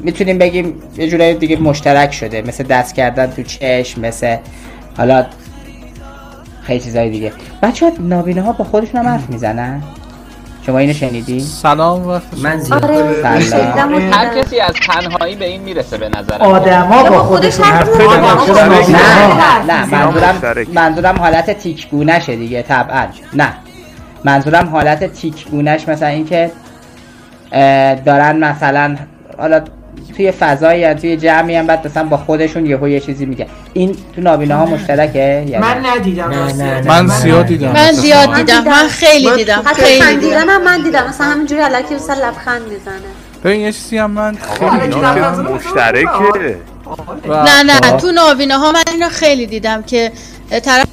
میتونیم بگیم یه جورایی دیگه مشترک شده، مثل دست کردن تو چشم، مثل حالا خیلی چیزای دیگه. بچه‌ها نابیناها با خودشون هم حرف میزنن، شما اینو شنیدی؟ سلام وقت من زیاد. آره سلام. هر کسی از تنهایی به این میرسه به نظر من. آدما با خودشون حرف میزنن. نه نه منظورم منظورم حالت تیک گونه‌ش دیگه طبعا. نه منظورم حالت تیک گونه‌ش، مثلا اینکه دارن مثلا حالا توی فضایی یا توی جمعی هم بعد مثلا با خودشون یهو یه چیزی میگن. این تو نابیناها مشترکه یا من ندیدم؟ من زیاد دیدم، من زیاد دیدم، من خیلی دیدم، خیلی خندیدن هم من دیدم، مثلا همینجوری الکی مثلا لبخند میزنه. ببین یه چیزی هم من خیلی مشترکه. نه نه تو نابیناها من اینو خیلی دیدم که طرف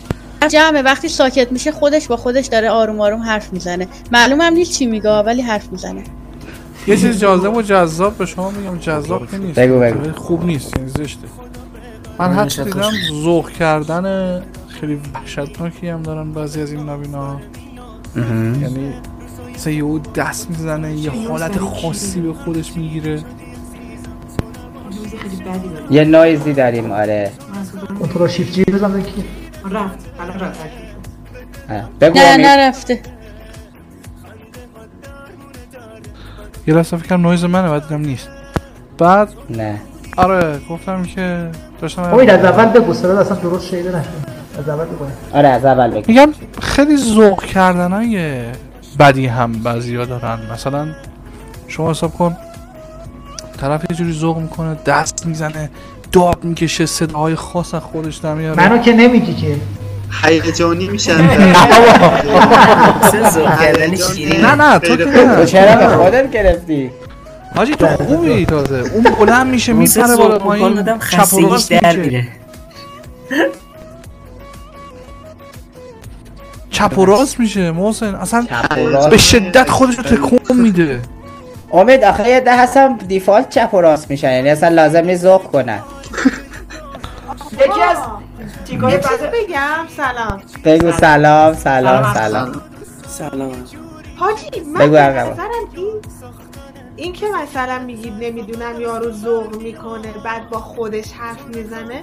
جمع وقتی ساکت میشه خودش با خودش داره آروم آروم حرف میزنه، معلومم نیست چی میگه ولی حرف میزنه. یه چیز جالب و جذاب به شما میگم، جذاب که نیست، بگو بگو. خوب نیست، یعنی زشته. من حتی دیدم ذوق کردن خیلی وحشتناکی هم دارن بعضی از این نابیناها، یعنی مثلا یه دست میزنه یه حالت خاصی به خودش میگیره، یه نایزی داریم. آره اونطورا شیفجی بزنده که رفت رفت نه نه رفته یه لحظه فکرم نویز منه و دیدم نیست. بعد نه آره گفتم که داشتم امید از اول بگو صدا اصلا درست شیده نشد، از اول بگو. آره از اول بگو. میگم خیلی ذوق کردن های بدی هم بعضی ها دارن، مثلا شما حساب کن طرف یه جوری ذوق میکنه، دست میزنه، داد میکشه، صداهای خاص از خودش در میاره. منو که نمیگی که هیجانی میشن. نه نه تو تو چرا به خودت گرفتی حاجی؟ تو خوبی تازه. اون بلند میشه میپره بالا پایین چپ و راست در میره، چپ و راست میشه محسن، اصلا به شدت خودش رو تکون میده. امید آخه یه ده هستم دیفالت چپ و راست میشن، یعنی اصلا لازم نیست ذوق کنن. یکی از چیکار بگم؟ سلام بگو. سلام سلام سلام سلام حاجی من مثلا این این که مثلا میگید نمیدونم یارو ذوق میکنه بعد با خودش حرف میزنه،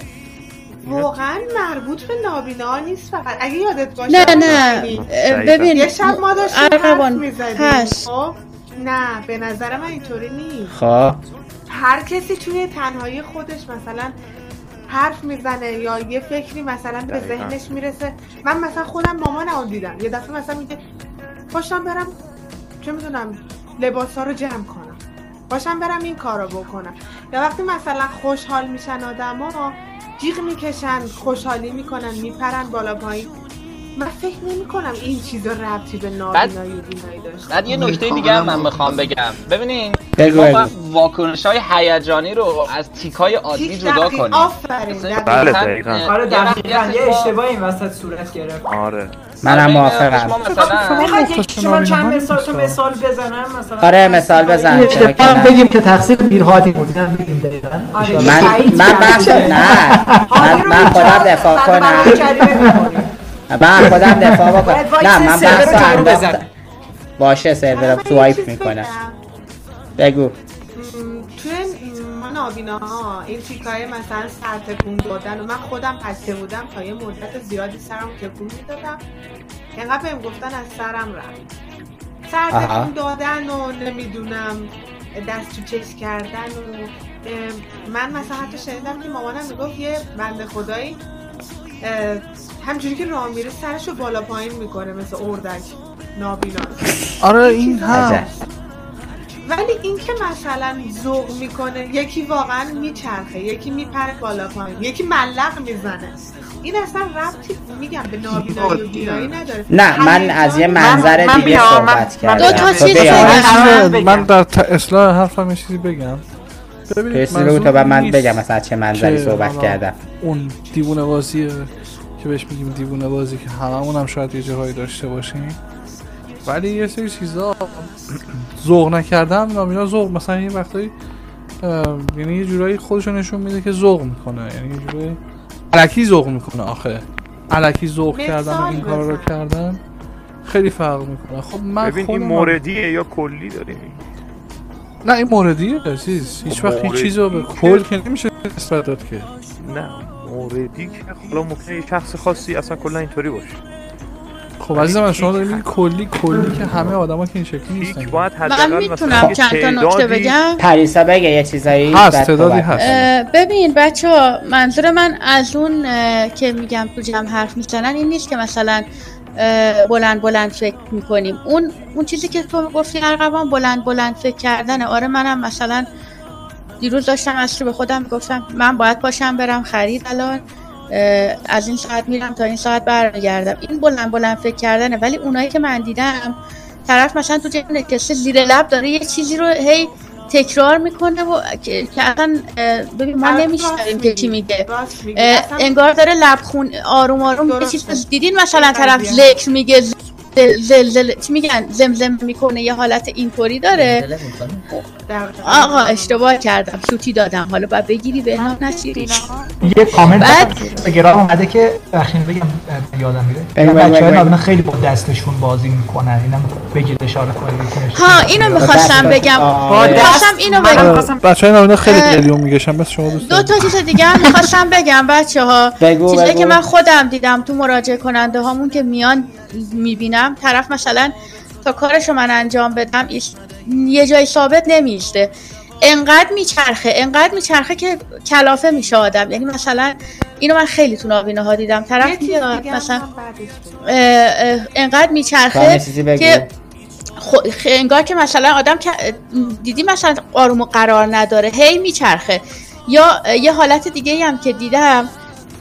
واقعا مربوط به نابینا نیست فقط، اگه یادت باشه. نه نه ببین یه شب ما داشتیم حرف میزدیم، خب نه به نظر من اینطوری نیست. خب هر کسی توی تنهایی خودش مثلا حرف میزنه یا یه فکری مثلا به ذهنش میرسه. من مثلا خودم مامانم دیدم یه دفعه مثلا میگه پاشم برم چه میدونم لباسا رو جمع کنم، پاشم برم این کارو بکنم. یا وقتی مثلا خوشحال میشن آدما جیغ میکشن، خوشحالی میکنن، میپرن بالا پایین. من فکر نمی‌کنم این چیزا ربطی به نابینایی و بینایی داشته. بعد یه نکته دیگه هم من میخوام بگم. ببینین ما واکنش‌های هیجانی رو از تیک‌های عادی جدا کنیم. آفرین. بله دقیقاً. آره دقیقاً یه اشتباهی وسط صورت گرفت. آره. منم موافقم. مثلا چند مثال مثال بزنم مثلا. آره مثال بزن. اتفاقاً بگیم که تقصیر بیرهادی بود. من بگیم دقیقاً. من من بخش نه. من خودم دفاع کنم. من خودم دفاع بکنم. نه من بحثا انداختم باشه سرور رو سوایپ میکنم. بگو توی ما نابینا ها این تیکای مثلا سر تکون دادن و من خودم پسته بودم تا یه مدت زیادی سرم تکون میدادم اینقدر بهم گفتن از سرم رفت سر تکون دادن و نمیدونم دست تو چش کردن و من مثلا حتی شنیدم که مامانم میگفت یه بنده خدایی همجوری که راه میره سرشو بالا پایین میکنه مثل اردک نابینا. آره این هم ولی این که مثلا ذوق میکنه یکی واقعا میچرخه یکی میپره بالا پایین یکی ملق میزنه این اصلا ربطی میگم به نابینایی و بینایی نداره. نه من از یه منظر دیگه صحبت کردم. دو تا چیز من در اصلاح حرفم یه چیزی بگم. ببینید منظور تا من بگم مثلا چه منظری صحبت کردم. اون دیوونه بازیه که بهش میگیم دیوونه بازی که هممون هم شاید یه جاهایی داشته باشیم ولی یه سری چیزا ذوق نکردم نابینا ذوق مثلا این وقتایی یعنی یه جورایی خودشو نشون میده که ذوق میکنه یعنی یه جورایی الکی ذوق میکنه آخه الکی ذوق کردن این کارا رو کردن خیلی فرق میکنه. خب من ببین این موردیه یا کلی داریم. نه این موردیه عزیز هیچ وقت هیچ چیزو به کل که نمیشه نسبت داد که نه موردی که حالا ممکنه یه شخص خاصی اصلا کلا اینطوری باشه. خب عزیز من شما دارید کلی کلی که همه آدما که این شکلی نیستن. من میتونم چند تا نکته بگم. پریسا بگه یه چیزایی هست تعدادی هست. ببین بچه‌ها منظور من از اون که میگم تو جمع حرف میزنن این نیست که مثلا بلند بلند فکر میکنیم. اون اون چیزی که تو میگفتی ارقوان بلند بلند فکر کردنه. آره منم مثلا دیروز داشتم از رو به خودم میگفتم من باید پاشم برم خرید الان از این ساعت میرم تا این ساعت برمیگردم. این بلند بلند فکر کردنه. ولی اونایی که من دیدم طرف مثلا تو جنب نکسته زیر لب داره یه چیزی رو هی تکرار میکنه و که اصلا ببین ما نمیشنویم که چی میگه انگار داره لبخون آروم آروم یه چیز دیدین مثلا طرف ذکر میگه زلزله چی میگن زمزم میکنه یه حالت اینطوری داره. آقا اشتباه کردم سوتی دادم حالا بعد بگیری به هم نشیری. یه کامنت بعد اینستاگرام اومده که بخشین بگم یادم میره بچه‌ها خیلی با دستشون بازی میکنن اینم بگید اشاره کنید. ها اینو می‌خواستم بگم می‌خواستم اینو بگم بچه‌ها اینا خیلی قلیون میگشن بس شما دوست دو تا چیز دیگه هم می‌خواستم بگم بچه‌ها چیزی که من خودم دیدم تو مراجعه کننده هامون که میان میبینم طرف مثلا تا کارشو من انجام بدم ایش... یه جای ثابت نمیشته انقدر میچرخه انقدر میچرخه که کلافه میشه آدم. یعنی مثلا اینو من خیلی تو نابیناها دیدم طرف میاد مثلا انقدر میچرخه که خو... انگار که مثلا آدم دیدی مثلا آروم و قرار نداره هی میچرخه. یا یه حالت دیگه هم که دیدم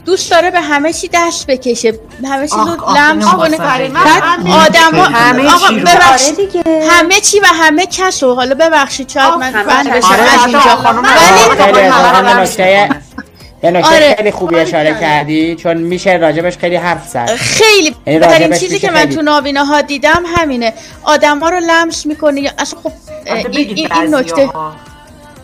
دوست داره به همه چی دست بکشه همه چی رو لمس کنه بعد آدما همه چی و همه کس رو حالا ببخشید شاید من بند بشم از اینجا خانم ولی یه نکته خیلی خوبی اشاره کردی چون میشه راجبش خیلی حرف زد. خیلی این چیزی که من تو نابیناها دیدم همینه آدما رو لمس میکنه اصلا خب این نکته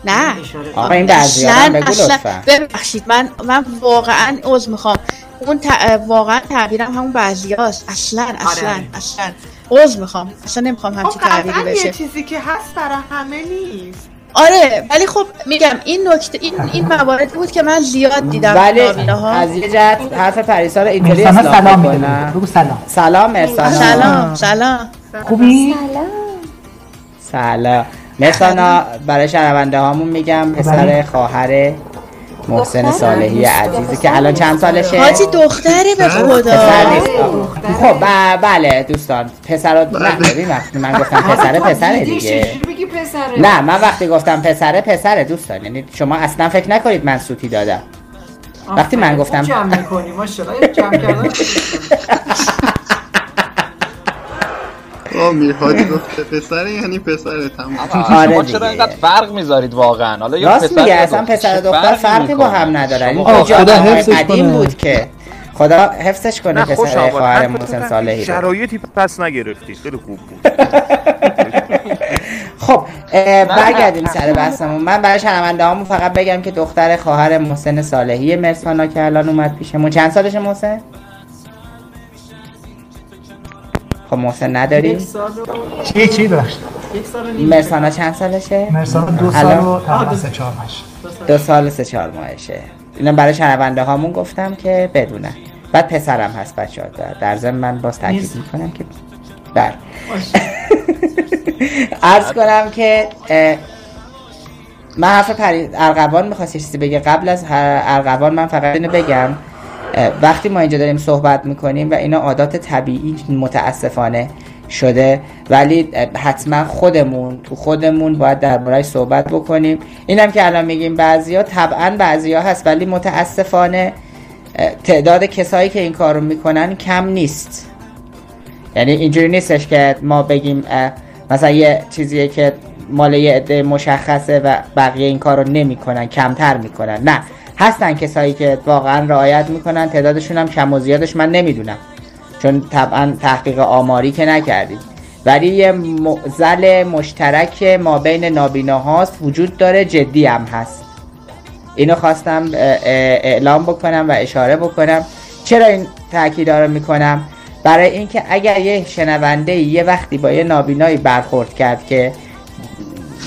نه آقا این درزیادم بگو لطفا ببخشید من من واقعا عذر میخوام اون ت... واقعا تعبیرم همون بعضی هاست اصلا اصلا آره. اصلا عذر میخوام اصلا نمیخوام همچی تعبیری بشه یه چیزی که هست برای همه نیست. آره ولی خب میگم این نکته این این موارد بود که من زیاد دیدم. ولی از یه جهت حرف پریسا رو اینطوری اصلاح میکنم بگو سلام سلام مرسانا سلام سلام خوبی؟ سلام سلام مثلا برای شنونده هامون میگم پسر خواهر محسن صالحی عزیزی که الان چند سالشه؟ حاجی دختره به خدا. خب بله دوستان پسر نه ببین وقتی من گفتم پسره پسره دیگه نه من وقتی گفتم پسره پسره دوستان یعنی شما اصلا فکر نکنید من سوتی دادم وقتی من گفتم جمع میکنی ماشاءالله جمع کردن آقا میرهادی گفت پسر یعنی پسر تمام. ما چرا اینقدر فرق میذارید واقعا؟ حالا یا پسر میگه اصلا پسر دختر فرقی با هم ندارن. خدا حفظش بود که خدا حفظش کنه پسر خواهر محسن صالحی. شرایطی پس نگرفتی، خیلی خوب بود. خب برگردیم سر بحثمون. من برای شنونده‌هامون فقط بگم که دختر خواهر محسن صالحی مرسانا که الان اومد پیشمون، چند سالشه محسن؟ خب محسن نداری؟ چی چی داشت؟ مرسانا چند سالشه؟ مرسانا دو سال و تقریبا سه چهار ماهشه. دو سال سه چهار ماهشه. اینا برای شنونده هامون گفتم که بدونن. بعد پسرم هست بچه‌ها. در ضمن من باز تاکید میکنم که بر عرض کنم که من حرف پری ارغوان می‌خواست چیزی بگه. قبل از ارغوان من فقط اینو بگم، وقتی ما اینجا داریم صحبت میکنیم و اینا عادات طبیعی متاسفانه شده، ولی حتما خودمون تو خودمون باید درباره‌اش صحبت بکنیم. اینم که الان میگیم بعضیا طبعا بعضیا هست، ولی متاسفانه تعداد کسایی که این کارو میکنن کم نیست. یعنی اینجوری نیستش که ما بگیم مثلا یه چیزیه که مال یه عده مشخصه و بقیه این کارو نمیکنن، کمتر میکنن. نه، هستن کسایی که واقعا رعایت میکنن، تعدادشون هم کم و زیادش من نمیدونم، چون طبعا تحقیق آماری که نکردیم، ولی یه معضل مشترک ما بین نابیناهاست وجود داره، جدی هم هست. اینو خواستم اعلام بکنم و اشاره بکنم. چرا این تاکیدا رو میکنم؟ برای اینکه اگر یه شنونده یه وقتی با یه نابینایی برخورد کرد که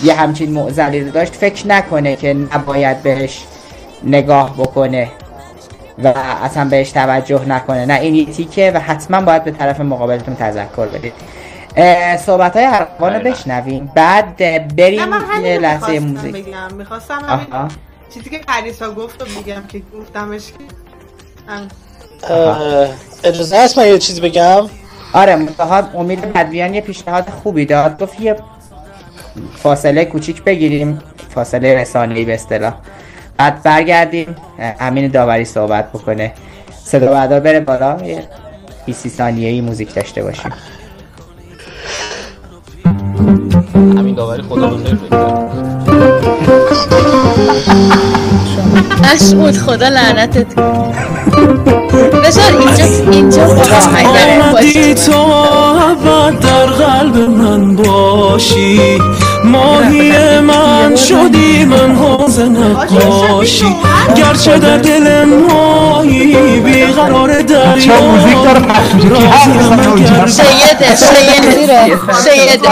یه همچین معضلی رو داشت، فکر نکنه که نباید بهش نگاه بکنه و اصلا بهش توجه نکنه. نه، این یه تیکه و حتما باید به طرف مقابلتون تذکر بدید. صحبت‌های ارغوان رو بشنویم بعد بریم یه لحظه موزیک. میخواستم بگم میخواستم همین چیزی که پریسا گفت رو بگم که گفتمش. اجازه هست من یه چیز بگم؟ آره، متحاد امید بدویان یه پیشنهاد خوبی داد، گفت یه فاصله کوچیک بگیریم، فاصله رسانه‌ای به اصطلاح، بعد برگردیم امین داوری صحبت بکنه، صدا بعدا بره بالا، یه بیست ثانیه‌ای موزیک داشته باشیم. امین داوری خدا رو خیر بکنه. اشعود خدا لعنتت کنه. بذار اینجا اینجا خدا هنگره باشی، تو ابد در قلب من باشی، ماهی من شدی، من حوز نقاشی، گرچه در دل ماهی بیقرار دریا، راز مگر سیده سیده سیده.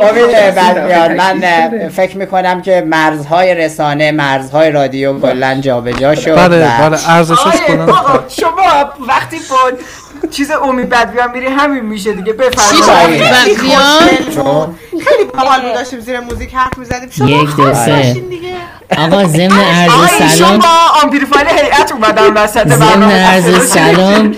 امید بدویان، من فکر میکنم که مرزهای رسانه، مرزهای رادیو کلن جا به جا شد. بله بله، ارزشش کنم. شما وقتی بود چیز امید بدویان میری همین میشه دیگه. بفرمایید. خیلی باحال بود، داشتیم زیر موزیک حرف میزدیم. شما خاص باشین دیگه. آقا ضمن عرض سلام، شما آمپلیفایر هیئت اومدن وسط برنامه. ضمن عرض سلام،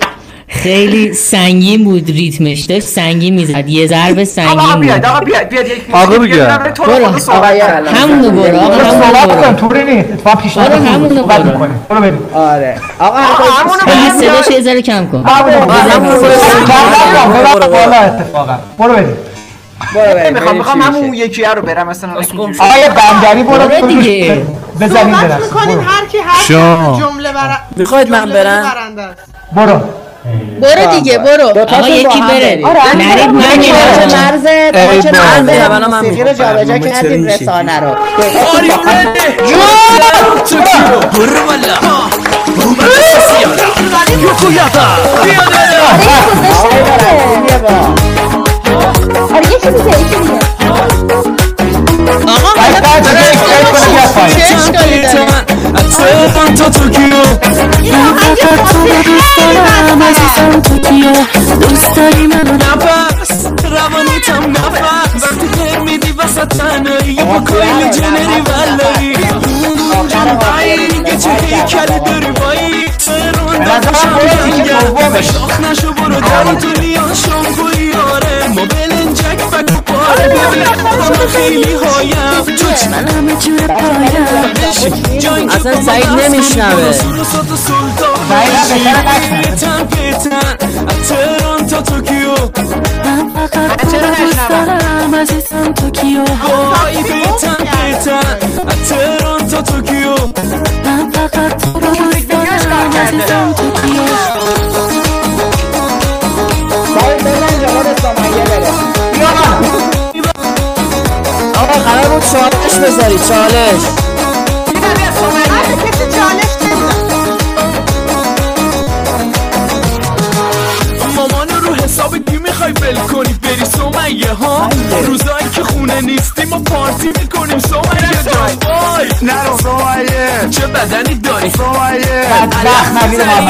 خیلی سنگین بود، ریتمش داشت سنگین میزد، یه ضرب سنگین. آقا بیاد آقا بیاد بیاد یک آقا بیاد تو رو صحبت کن، همونو برو آقا، صحبت کن تو برین اتفاق پیش میاد، همونو صحبت می‌کنی. برو بریم. آره آقا، همونو برو، صداش یه ذره کم کن. آقا همونو برو بالا اتفاقا. برو بریم. برو میخوام میخوام همون یکی رو برم مثلا. آقا بندری برو دیگه، بزنین بریم. می‌کنین هر کی هر جمله برا می‌خواد من برم. برو برو دیگه، برو آقا یکی بره. نرید من یه مرز مرز پاچه مرزه موسیقی رو جا به جا کردیم، رسانه رو برو والا بومت سیالا یوکو یادا بیاده آره یکی دیگه یکی دیگه آقا حالا چه اشکالی داره؟ اتفاقاً تو توکیو نفر تو دوست دارم، عزیزم توکیو دوست داری منو، نفس روانیتم نفس وقتی خیلی میدی وسط تنهایی، با کایل جنری ولایی دون جان بایی که چه هیکلی داری بایی، سرون دردشم بینگر شاخ نشو برو در تو لیان شنگوی، آره موبیلن جک فکر باره ببین خیلی هایم چوچ من همه جور پایم اصلا سعید نمیشنوه. سعید نمیشنوه. تا توکیو. من فقط تو رو دوست دارم عزیزم توکیو. وای بیتن بیتن از تهران تا توکیو. من فقط تو رو دوست دارم عزیزم توکیو. باید بلند جهان استامنگه بره. بیا من آقا قرار بود چالش بذاری چالش. بیا بیا استامنگه بره کسی چالش بذاری. حساب کی میخوای بل کنی بری سومنگه ها؟ روزایی که خونه نیستیم و پارتی میکنیم سومنگه جان. وای نرو سومنگه چه بدنی داری سومنگه بدبخت نبیده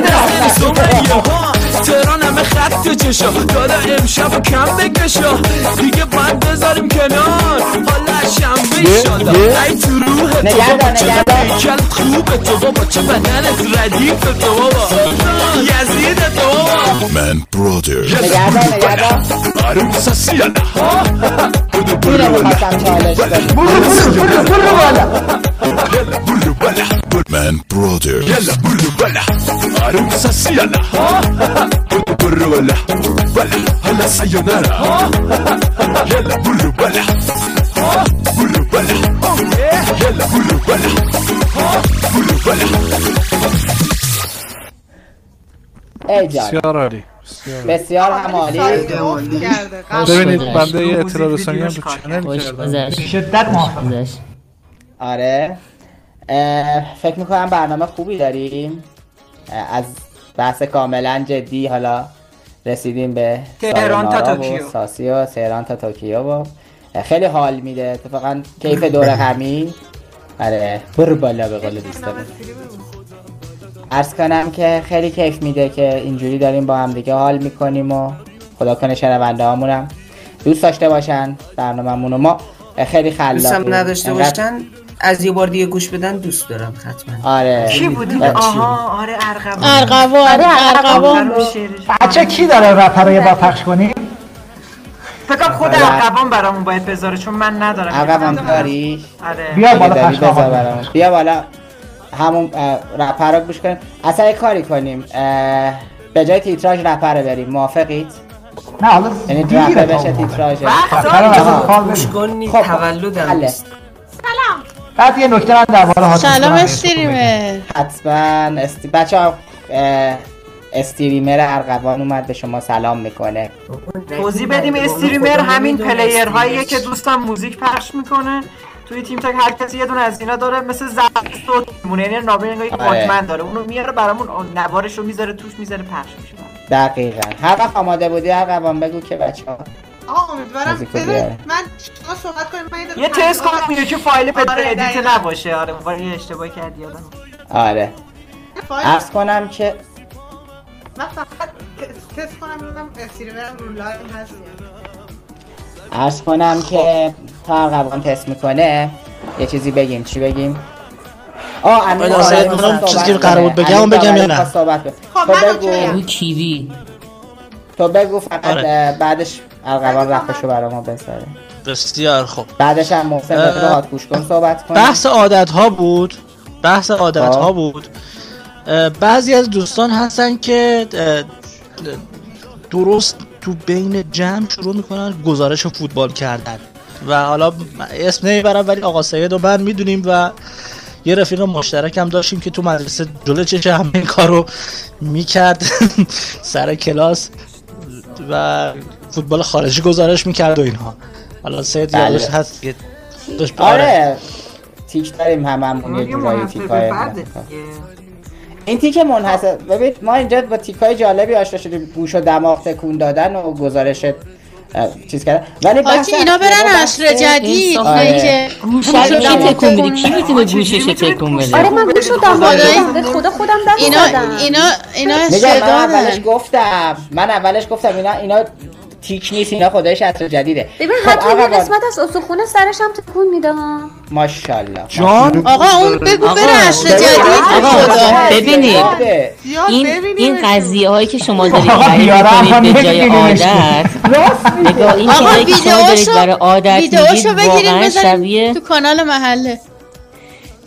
محمد سومنگه ها تهران همه خط چشا دادا امشب کم بکشا دیگه باید بذاریم کنار حالا شنبه ایشالا ای تو روح تو بابا چه بیکل خوبه تو بابا چه بدنت ردیف تو بابا یزید تو بابا من برادر نگرده نگرده عروس سیانه ها بودو برو بلا برو برو برو برو بلا Man brother Yalla burru bala Arumsa siyala Burru bala Bala Hala sayonara Yalla burru bala Burru bala Yalla burru bala Burru bala ای جان بسیار عالی بسیار هم عالی ببینید بنده یه اطلاع رسانی هم رو چنل کردم شدت محافظ آره فکر میکنم برنامه خوبی داریم از بحث کاملا جدی حالا رسیدیم به تهران تا توکیو ساسی و تهران تا توکیو و خیلی حال میده اتفاقا کیف دور همی آره برو بالا به قول دوستان عرض کنم که خیلی کیف میده که اینجوری داریم با هم دیگه حال میکنیم و خدا کنه شنونده هامونم دوست داشته باشن برنامه‌مون ما خیلی خلاق نداشته باشن از یه بار دیگه گوش بدن دوست دارم حتما آره کی بودی؟ آها آره ارغوان ارغوان آره ارغوان بچه کی داره رپرای با پخش کنی؟ فکرم خود ارغوان برامون باید بذاره چون من ندارم ارغوان داری؟ آره بیا بالا پخش برامون بیا بالا همون رپر رو گوش کنیم اصلا یه کاری کنیم به جای تیتراژ رپر رو بریم موافقید؟ نه حالا یعنی رپر بشه تیتراژ خب تولدم سلام بعد یه نکته من درباره هات سلام استریمر حتما است... بچه‌ها استریمر ارغوان اومد به شما سلام میکنه توضیح بدیم استریمر همین پلیرهاییه که دوستم موزیک پخش میکنه توی تیم تاک هر کسی یه دونه از اینا داره مثل زبستون مونه یعنی نابینگای پاتمن داره اونو میاره برامون نوارشو میذاره توش میذاره پخش میشه دقیقاً هر وقت آماده بودی ارغوان بگو که بچه‌ها آقا امیدوارم ببین من شما صحبت کنیم من یه تست کنم میگه که فایل پدر ادیت نباشه آره واقعا یه اشتباه کردی آدم آره عرض کنم که من فقط تست کنم ببینم استریمرم رو لایو هست عرض کنم که تا قبلا تست میکنه یه چیزی بگیم چی بگیم آه امین آره چیزی قرار بود بگم اون بگم یا نه خب بگو کیوی تو بگو فقط بعدش ارغوان رفتشو برای ما بساره بسیار خوب بعدش هم محسن بخیر هات گوش کن صحبت کنیم بحث عادت ها بود بحث عادت آه. ها بود بعضی از دوستان هستن که درست تو بین جمع شروع میکنن گزارش فوتبال کردن و حالا اسم نمیبرم ولی آقا سید و من میدونیم و یه رفیق مشترک هم داشتیم که تو مدرسه جلو چش همه این کارو میکرد سر کلاس و فوتبال خارجی گزارش میکرد و اینها حالا سید یادش هست که آره تیک داریم هممون یه جورایی تیکای این تیک منحصر ببین ما اینجا با تیکای جالبی آشنا شدیم گوش و دماغ تکون دادن و گزارش چیز کردن ولی بچه اینا برن عصر جدید نه که گوشو تکون بده کی میتونه گوشش تکون بده آره من گوشو دماغ دادم خدا خودم دست دادم اینا اینا صدا اولش گفتم من اولش گفتم اینا اینا تیک نیست اینا خدایش عصر جدیده ببین حتی این قسمت از استخونه سرش هم تکون میده ماشاءالله جان آقا اون بگو بره عصر جدید خدا ببینید این این قضیه هایی که شما دارید برای به جای عادت نگاه این چیزایی که شما دارید برای عادت میگید واقعا شبیه تو کانال محله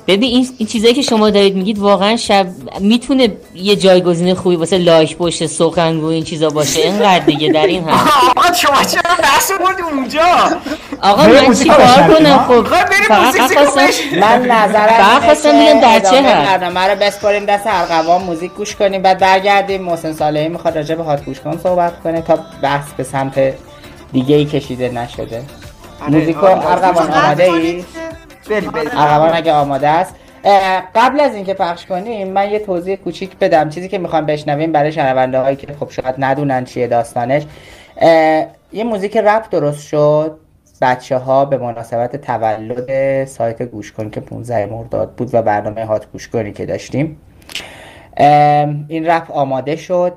ببین این چیزایی که شما دارید میگید واقعا شب میتونه یه جایگزین خوبی واسه لایک باشه، سخنگو این چیزا باشه. اینقدر دیگه در این حد آقا شما چرا بحث بردی اونجا؟ آقا من چی کار کنم؟ خب من نظرم خواستم ببینم در چه حد برنامه رو بسپاریم دست ارغوان، موزیک گوش کنیم، بعد برگردیم. محسن صالحی میخواد راجع به هات گوش کن صحبت کنه تا بحث به سمت دیگه ای کشیده نشده. موزیکو ارغوان آماده ای؟ بله بله آقا اگه آماده است، قبل از اینکه پخش کنیم من یه توضیح کوچیک بدم. چیزی که میخوام بشنویم برای شنونده‌هایی که خب شاید ندونن چیه داستانش، یه موزیک رپ درست شد بچه‌ها به مناسبت تولد سایت گوش کن که پانزده مرداد بود و برنامه هات گوش کنی که داشتیم. این رپ آماده شد،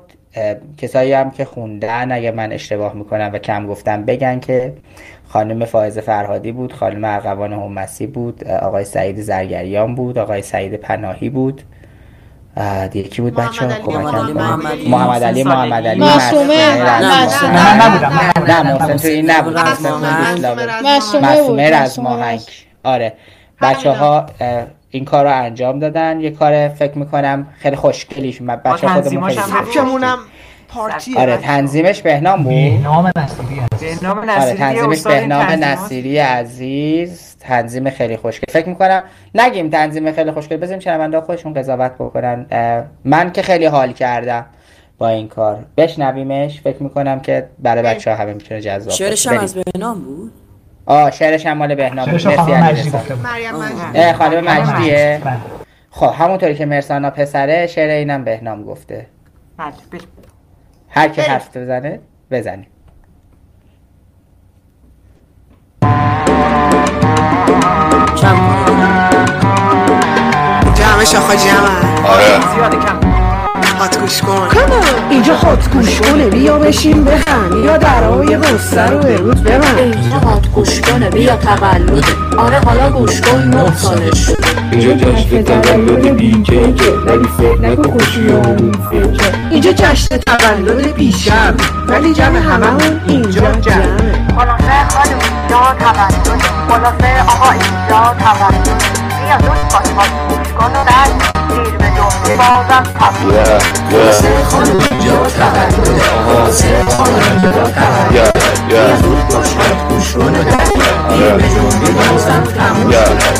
کسایی هم که خوندن اگه من اشتباه میکنم و کم گفتم بگن که خانم فائزه فرهادی بود، خانم ارغوان همسی بود، آقای سعید زرگریان بود، آقای سعید پناهی بود، دیگه کی بود بچه‌ها؟ محمد علی محمد علی معصومه. من نبودم، نه محسن توی نبود، معصومه از ماهنگ. آره بچه‌ها این کار رو انجام دادن، یه کار فکر میکنم خیلی خوشگلیش بچه خودمون خیلی خوشگلیش. آره تنظیمش بهنام بود، بهنام نصیری عزیز. آره تنظیمش بهنام نصیری عزیز، تنظیم خیلی خوشگل. فکر میکنم نگیم تنظیم خیلی خوشگل، بذاریم شنونده خودشون قضاوت بکنن. من که خیلی حال کردم با این کار، بشنویمش. فکر میکنم که برای بچه ها همه میتونه جذاب باشه. شعرش هم از بهنام بود؟ آه شعرش هم مال بهنام بود، خانم مجدی گفته بود. خانم مجدیه؟ خب همونطوری که مرسانا پسره، شعر اینم بهنام گفته. بله بله هر که حرف بزنه بزنه. جمعش آخا جمع. آره زیاده کم هات گوش کن اینجا هات گوش کنه، بیا بشین بخن، یا درهای قصه رو برود ببن. اینجا هات گوش کنه، بیا تولده. آره حالا گوش کن نه ساله شد. اینجا جشن تولد بیجه که ولی فکر نکن خوشی همون فکر. اینجا جشن تولد بیشم ولی جمع همه همون اینجا جمع. خلاصه خانم اینجا تولد، خلاصه آقا اینجا تولد، بیا دوست باش هات گوش کن و درد دیر به جمعه بازم تولد. خلاصه خانم اینجا تولد، خلاصه آقا اینجا تولد، بیا دوست باش هات گوش کن و درد دیر به جمعه بازم تموم شد.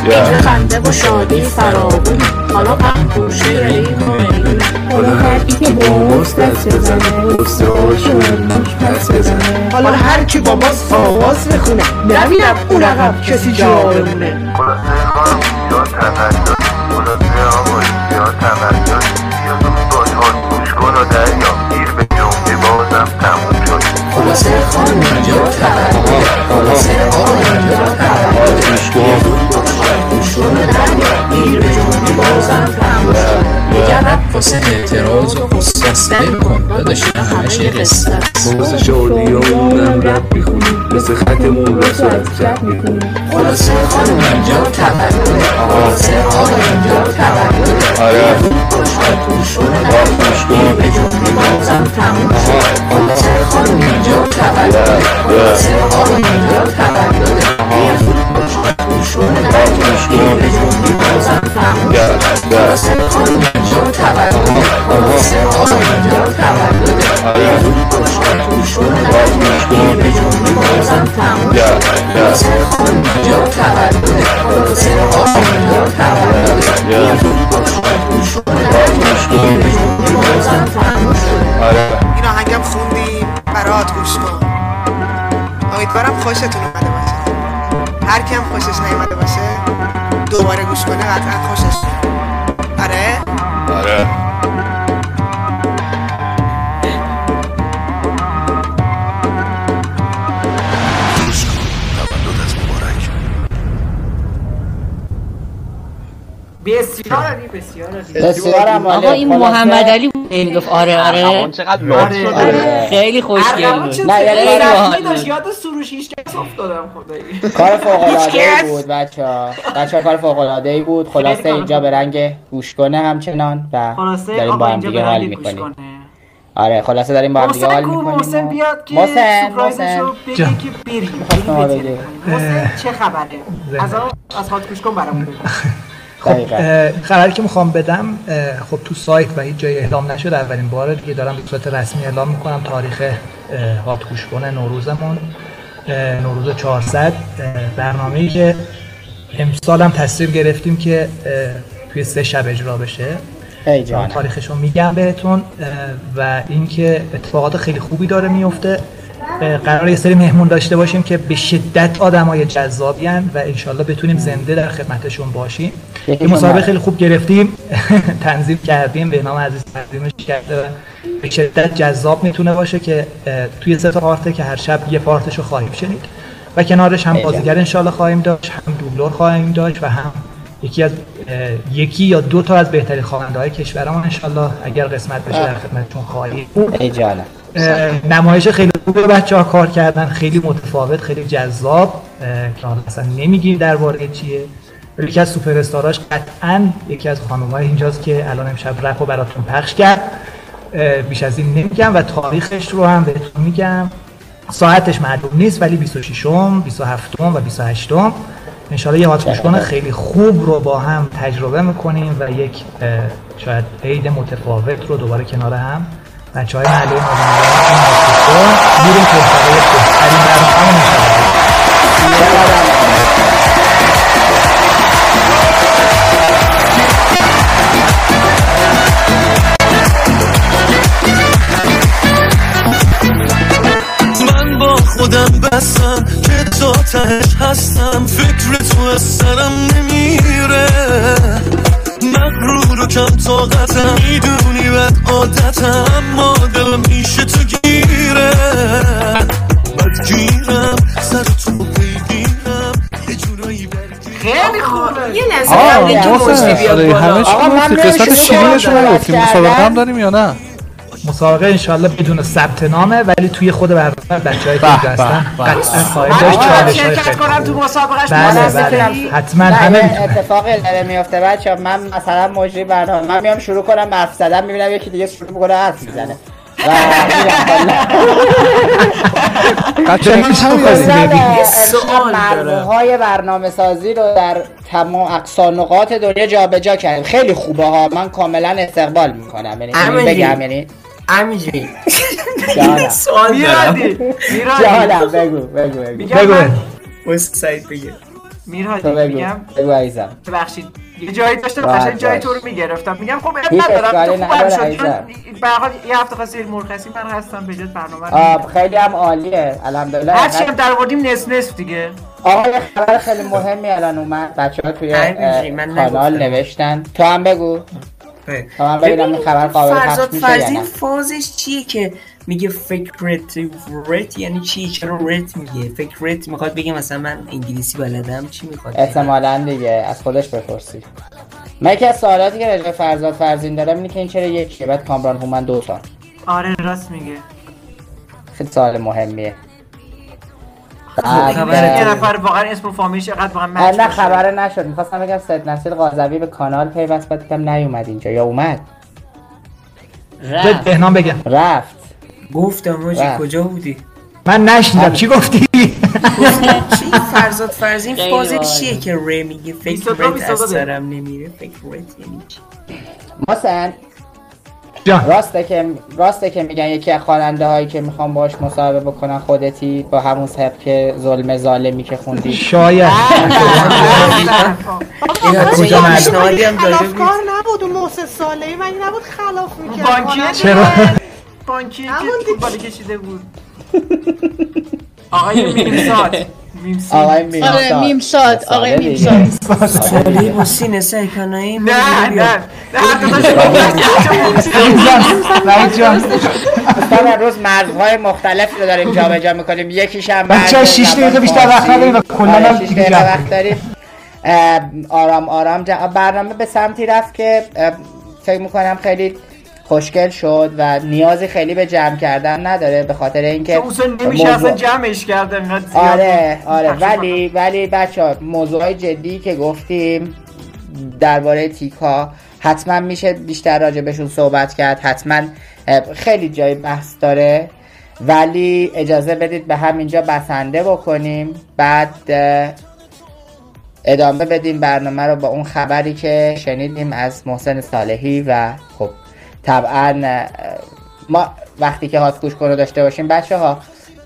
اینجا خنده و شادی فراغون، حالا هم گوشه ریم و میلون. حالا هر کی که باباس دست بزنه، بسته هاشون نکت بزنه. حالا هر کی باباس آواز بخونه، نمیرم اون عقب کسی جا بمونه. خلاصه خانم اینجا تولد، خلاصه آقا اینجا تولد، بیا دوست باش هات گوش کن و دریا دیر به جمعه بازم تموم شد. خلاصه خانم اینجا تولد، خلاصه آقا اینجا تولد، گوش کن شونه دریا دیر به جمعه بازم تموم شد. یه رب واسه اعتراض و خصوص بکن، داداشم همش یه قصه است. واسه شادی همونم رب میخونیم، مثل خطمون را سرد شد میکنیم. خلاصه خانم اینجا تولده، خلاصه آقا اینجا تولده، آره خوشحالتون شونه دریا دیر به جمعه بازم تموم شد. خلاصه خانم اینجا تولده، خلاصه آقا اینجا تولده، شونه دریا دیر به جمعه بازم تموم شد. خلاصه خانم اینجا تولده، خلاصه آقا اینجا تولده، آره خوشحالتون شونه دریا دیر به جمعه بازم تموم شد. خلاصه خانم اینجا تولده، خلاصه آقا اینجا تولده، آره خوشحالتون شونه دریا دیر به جمعه بازم تموم شد. این آهنگم خوندیم برات گوش کن، امیدوارم خوشتون اومده باشه. هر کیم خوشش نیامده باشه دوباره گوش کنه قطعا خوشش میاد. آره آره گوش کن تولدت مبارک. بسیار عالی بسیار عالی بسیار عالی. آقا این محمد علی این گفت آره آره اون چقدر لات شده، خیلی خوشگل بود. نه یعنی راحت داشت یاد سروش هیچ کس افتادم. خدایی کار فوق العاده بود بچا بچا کار فوق العاده ای بود. خلاصه اینجا به رنگ گوش کنه همچنان و داریم با هم دیگه حال می‌کنیم. آره خلاصه داریم با هم دیگه حال می‌کنیم. محسن بیاد که سورپرایزشو بگی که بریم. محسن چه خبره؟ از از هات گوش کن برامون بگو. خب خبری که میخوام بدم خب تو سایت و هیچ جای اعلام نشد، اولین باره دیگه دارم به صورت رسمی اعلام میکنم تاریخ هات گوش کن نوروزمون، نوروز چهارصد، برنامه‌ای که امسال هم تصمیم گرفتیم که توی سه شب اجرا بشه. تاریخش رو میگم بهتون و اینکه اتفاقات خیلی خوبی داره میفته. قراره یه سری مهمون داشته باشیم که به شدت آدمای جذابی ان و انشالله بتونیم زنده در خدمتشون باشیم. این مسابقه خیلی خوب گرفتیم، تنظیم کردیم، به نام عزیز تنظیمش کرده و به شدت جذاب میتونه باشه که توی سه تا پارت که هر شب یه پارتشو خواهیم شنید و کنارش هم بازیگر انشالله خواهیم داشت، هم دوبلور خواهیم داشت و هم یکی از یکی یا دو تا از بهترین خواننده‌های کشورمون انشالله اگر قسمت بشه در خدمتتون خواهیم. ایجاله نمایش خیلی خوبه، بچه‌ها کار کردن، خیلی متفاوت، خیلی جذاب که اصلا نمیگیم درباره چیه. یکی از سوپر استاراش قطعاً یکی از خانم‌های اینجاست که الان امشب رپو براتون پخش کرد. بیش از این نمیگم و تاریخش رو هم بهتون میگم، ساعتش معلوم نیست ولی بیست و ششم، بیست و هفتم و بیست و هشتم ان شاءالله یه هات گوش کن خیلی خوب رو با هم تجربه میکنیم و یک شاید عید متفاوت رو دوباره کنار هم بچه‌های معلم و مدرسه میریم که برای بهترین برنامه میشه. من با خودم بستم که تا تهش هستم، فکر تو از سرم نمیره، مغرور و کم طاقتم، میدونی بد عادتم، اما دلم میشه تو گیره، بدگیرم سر تو پیگیرم یه جورایی برگیرم. خیلی خوبه. یه لحظه قبل تو پشتی بیاد بالا آقا، من قسمت شیرینش رو نگفتیم، مسابقه هم داریم یا نه؟ مسابقه انشالله بدون ثبت نامه ولی توی خود برنامه بچه‌های دیگه هستن قطعا خواهیم داشت چالش های خیلی خوب. تو مسابقهش مناسبه حتما همه میتونه. اتفاقی داره میفته بچه‌ها، من مثلا مجری برنامه من میام شروع کنم حرف زدن، میبینم یکی دیگه شروع میکنه حرف میزنه و میرم بالا. سوال مرحله‌های برنامه سازی رو در تمام اقصان نقاط دنیا جابجا کردیم، خیلی خوبه ها، من کاملا استقبال میکنم. یعنی بگم یعنی همینجوری سوال میرادی میرادی بگو بگو بگو بگو سعید بگو میرادی میگم بگو عزیزم ببخشید یه جایی داشتم قشنگ جای تو رو میگرفتم، میگم خب اب ندارم خوبم شد به هر حال یه هفته خاصی مرخصی من هستم به جد برنامه. آب خیلی هم عالیه الحمدلله، هر چی هم درآوردیم نصف نصف دیگه. آقا یه خبر خیلی مهمی الان اومد، بچه‌ها توی کانال نوشتن، تو هم بگو تمام ببینم این خبر قابل پخش میشه. فرزین فازش چیه که میگه فکرت رت یعنی چی؟ چرا رت میگه؟ فکرت میخواد بگه مثلا من انگلیسی بلدم چی میخواد؟ احتمالاً دیگه از خودش بپرسی. من یکی از سوالاتی که رجب فرزاد فرزین دارم اینه که این چرا یکیه بعد کامران هومن دو تا؟ آره راست میگه، خیلی سوال مهمیه. خبره که نفر واقعا اسم و فامیلش اقدر واقعا مچ باشه. نه خبره نشد، میخواستم بگم سید نسل قاضوی به کانال پیوست بعد دیدم نیومد اینجا، یا اومد رفت بهنام بگم رفت گفتم موجی کجا بودی؟ من نشنیدم چی گفتی؟ چی فرزاد فرزین فازش چیه که ری میگه فکر رت از سرم نمیره؟ فکر رت یعنی چی؟ مثلا راسته که راسته که میگن یکی از خواننده هایی که میخوام باهاش مصاحبه بکنن خودتی با همون سبک که ظلم ظالمی که خوندی شاید اینا کجا معنایی هم داره کار نبود اون موسس ساله‌ای من نبود خلاف میکرد بانکی چرا بانکی که بالا کشیده بود آقای میمساد آقای میمساد آقای میمساد سالی بوسین سکنایی نه نه نه دوستان امروز مرزهای مختلف رو داریم جابجا میکنیم، یکیش هم بچه ها شیش دقیقه بیشتر وقت داریم و کلان شیش دقیقه وقت داریم. آرام آرام برنامه به سمتی رفت که فکر میکنم خیلی خوشگل شد و نیازی خیلی به جمع کردن نداره به خاطر اینکه اصلا نمیشه اصلا جمعش کردن. آره آره ولی ولی بچه‌ها موضوعای جدی که گفتیم درباره تیکا حتما میشه بیشتر راجع بهشون صحبت کرد، حتما خیلی جای بحث داره ولی اجازه بدید به همینجا بسنده بکنیم، بعد ادامه بدیم برنامه رو با اون خبری که شنیدیم از محسن صالحی. و خب طبعا ما وقتی که هات گوش کن رو داشته باشیم بچه ها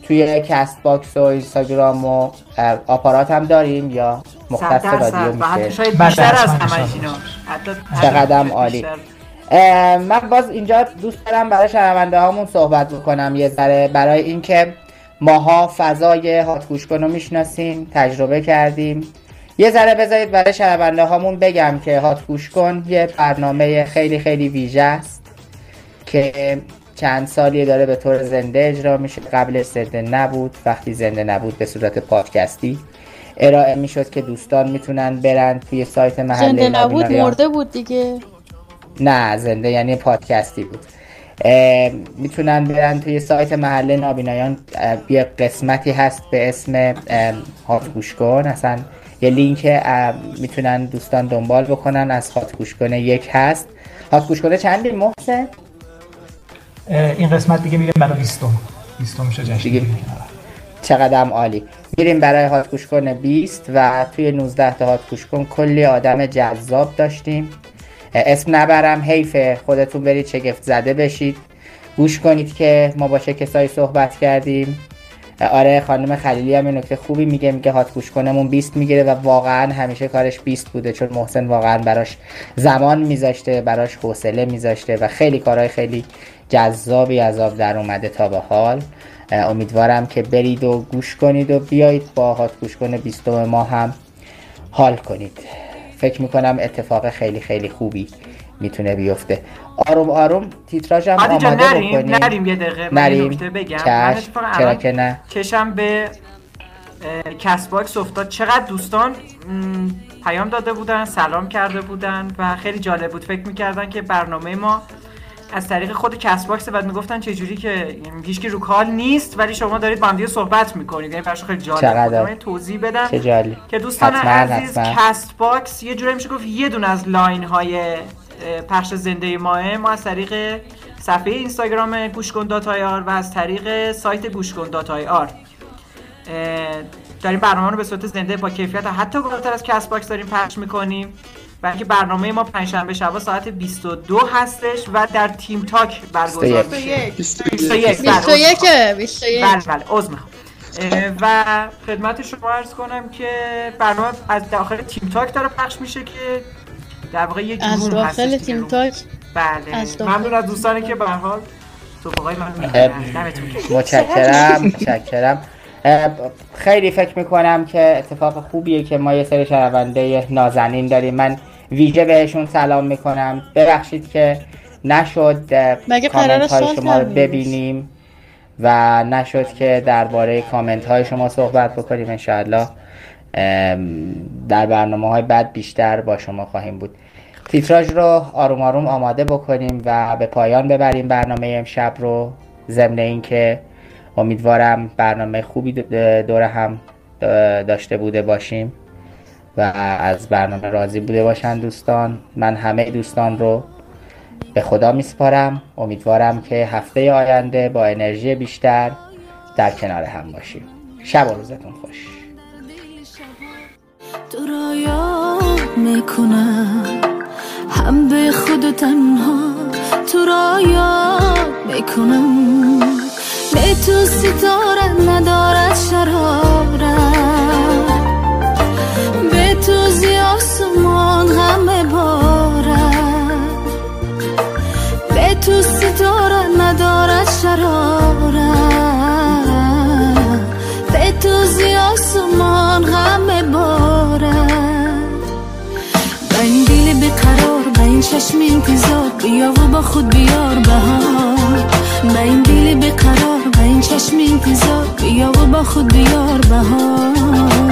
توی کست باکس و اینستاگرام و آپارات هم داریم یا مختص رادیو میشه؟ حتی شاید بیشتر از همش اینا. چقدرم عالی. من باز اینجا دوست دارم برای شنونده هامون صحبت بکنم یه ذره، برای اینکه ماها فضای هات گوش کن رو میشناسیم، تجربه کردیم. یه ذره بذارید برای شنونده هامون بگم که هات گوش کن یه برنامه خیلی خیلی ویژه است که چند سالی داره به طور زنده اجرا میشه. قبل زنده نبود، وقتی زنده نبود به صورت پادکستی ارائه میشد که دوستان میتونن برن توی سایت محله. زنده نبود مرده بود دیگه. نه زنده یعنی پادکستی بود. میتونن برن توی سایت محله نابینایان، یه قسمتی هست به اسم هات گوش کن، اصلا یه لینک میتونن دوستان دنبال بکنن از هات گوش کن یک هست. هات گوش کن چندی محسن؟ این قسمت دیگه میریم برای بیستم بیستم شو جشن دیگه. چقدر عالی. میریم برای هات گوش کن بیست و توی نوزده تا هات گوش کن کلی آدم جذاب داشتیم. اسم نبرم حیفه، خودتون برید شگفت زده بشید، گوش کنید که ما با چه کسایی صحبت کردیم. آره خانم خلیلی هم یه نکته خوبی میگه، میگه هات گوش کنمون بیست میگیره و واقعا همیشه کارش بیست بوده، چون محسن واقعا براش زمان میذاشته، براش حوصله میذاشته و خیلی کارهای خیلی جذابی عذاب در اومده تا به حال. امیدوارم که برید و گوش کنید و بیایید با هات گوش کن بیست ما هم حال کنید. فکر میکنم اتفاق خیلی خیلی خوبی میتونه بیفته. آروم آروم تیتراژم آماده بکنیم. نریم نریم یه دقیقه نریم. بگم چش. چرا که نه کشم به کست باکس افتاد. چقدر دوستان پیام داده بودن، سلام کرده بودن و خیلی جالب بود. فکر میکردن که برنامه ما از طریق خود کست باکس بعد میگفتن چه جوری که هیچکی رو کال نیست ولی شما دارید با هم دیگه صحبت میکنید. این بحث خیلی جالب بود. توضیح بدم که دوستان عزیز کست باکس یه جوری میشه گفت یه دونه از لاین های پخش زنده ماه. ما از طریق صفحه اینستاگرام گوش کن دات آی آر و از طریق سایت گوش کن دات آی آر داریم برنامه رو به صورت زنده با کیفیت حتی بالاتر از کست باکس داریم پخش میکنیم. بلکه برنامه ما پنجشنبه شب ساعت بیست و دو هستش و در تیم تاک برگزار میشه. بیست و یک بله بله عزم و خدمت شما عرض کنم که برنامه از داخل تیم تاک داره پخش میشه که در واقع یک روم هست. از داخل تیم تاک. بله. ممنون از دوستانی که به هر حال توفیقای منو میدن. متشکرم متشکرم. خیلی فکر میکنم که اتفاق خوبیه که ما یه سری شنونده نازنین داریم. من ویژه بهشون سلام میکنم. ببخشید که نشد کامنت های شما رو ببینیم و نشد که درباره کامنت های شما صحبت بکنیم. انشاءالله در برنامه های بعد بیشتر با شما خواهیم بود. تیتراژ رو آروم آروم آماده بکنیم و به پایان ببریم برنامه امشب رو، ضمن این که امیدوارم برنامه خوبی دوره هم داشته بوده باشیم و از برنامه راضی بوده باشن دوستان. من همه دوستان رو به خدا میسپارم. امیدوارم که هفته آینده با انرژی بیشتر در کنار هم باشیم. شب و روزتون خوش. تو را یاد میکنم هم به خود تنها، تو را یاد میکنم به تو ستاره ندارد شرارت، به تو زی آسمان غم بارد، به تو ستاره ندارد شرارت، به تو زی آسمان غم بارد. با این دل بیقرار، با این چشم انتظار، بیا و با خود بیار بهار. با این دل بیقرار، با این چشم انتظار، بیا و با خود بیار بهار.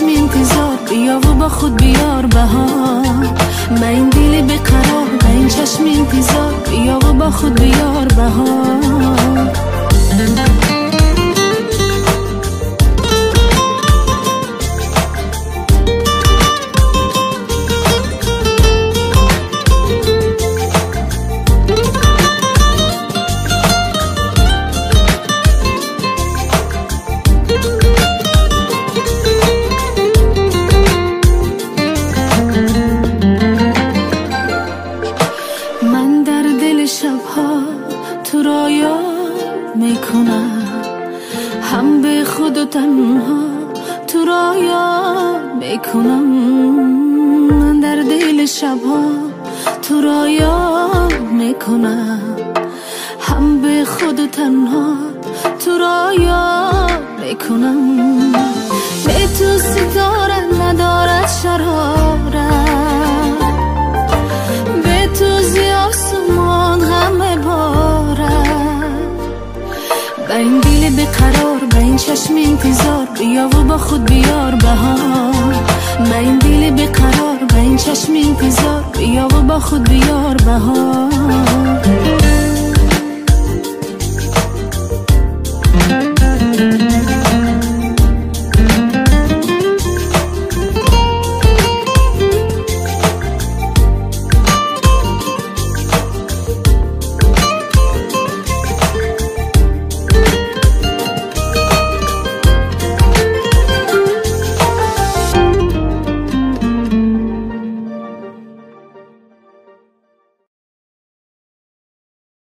چشم انتظار، بیا و با خود بیار بهار، من این دل بقرار، من این چشم انتظار، بیا و با خود بیار بهار. چشم انتظار، بیا و با خود بیار بهار.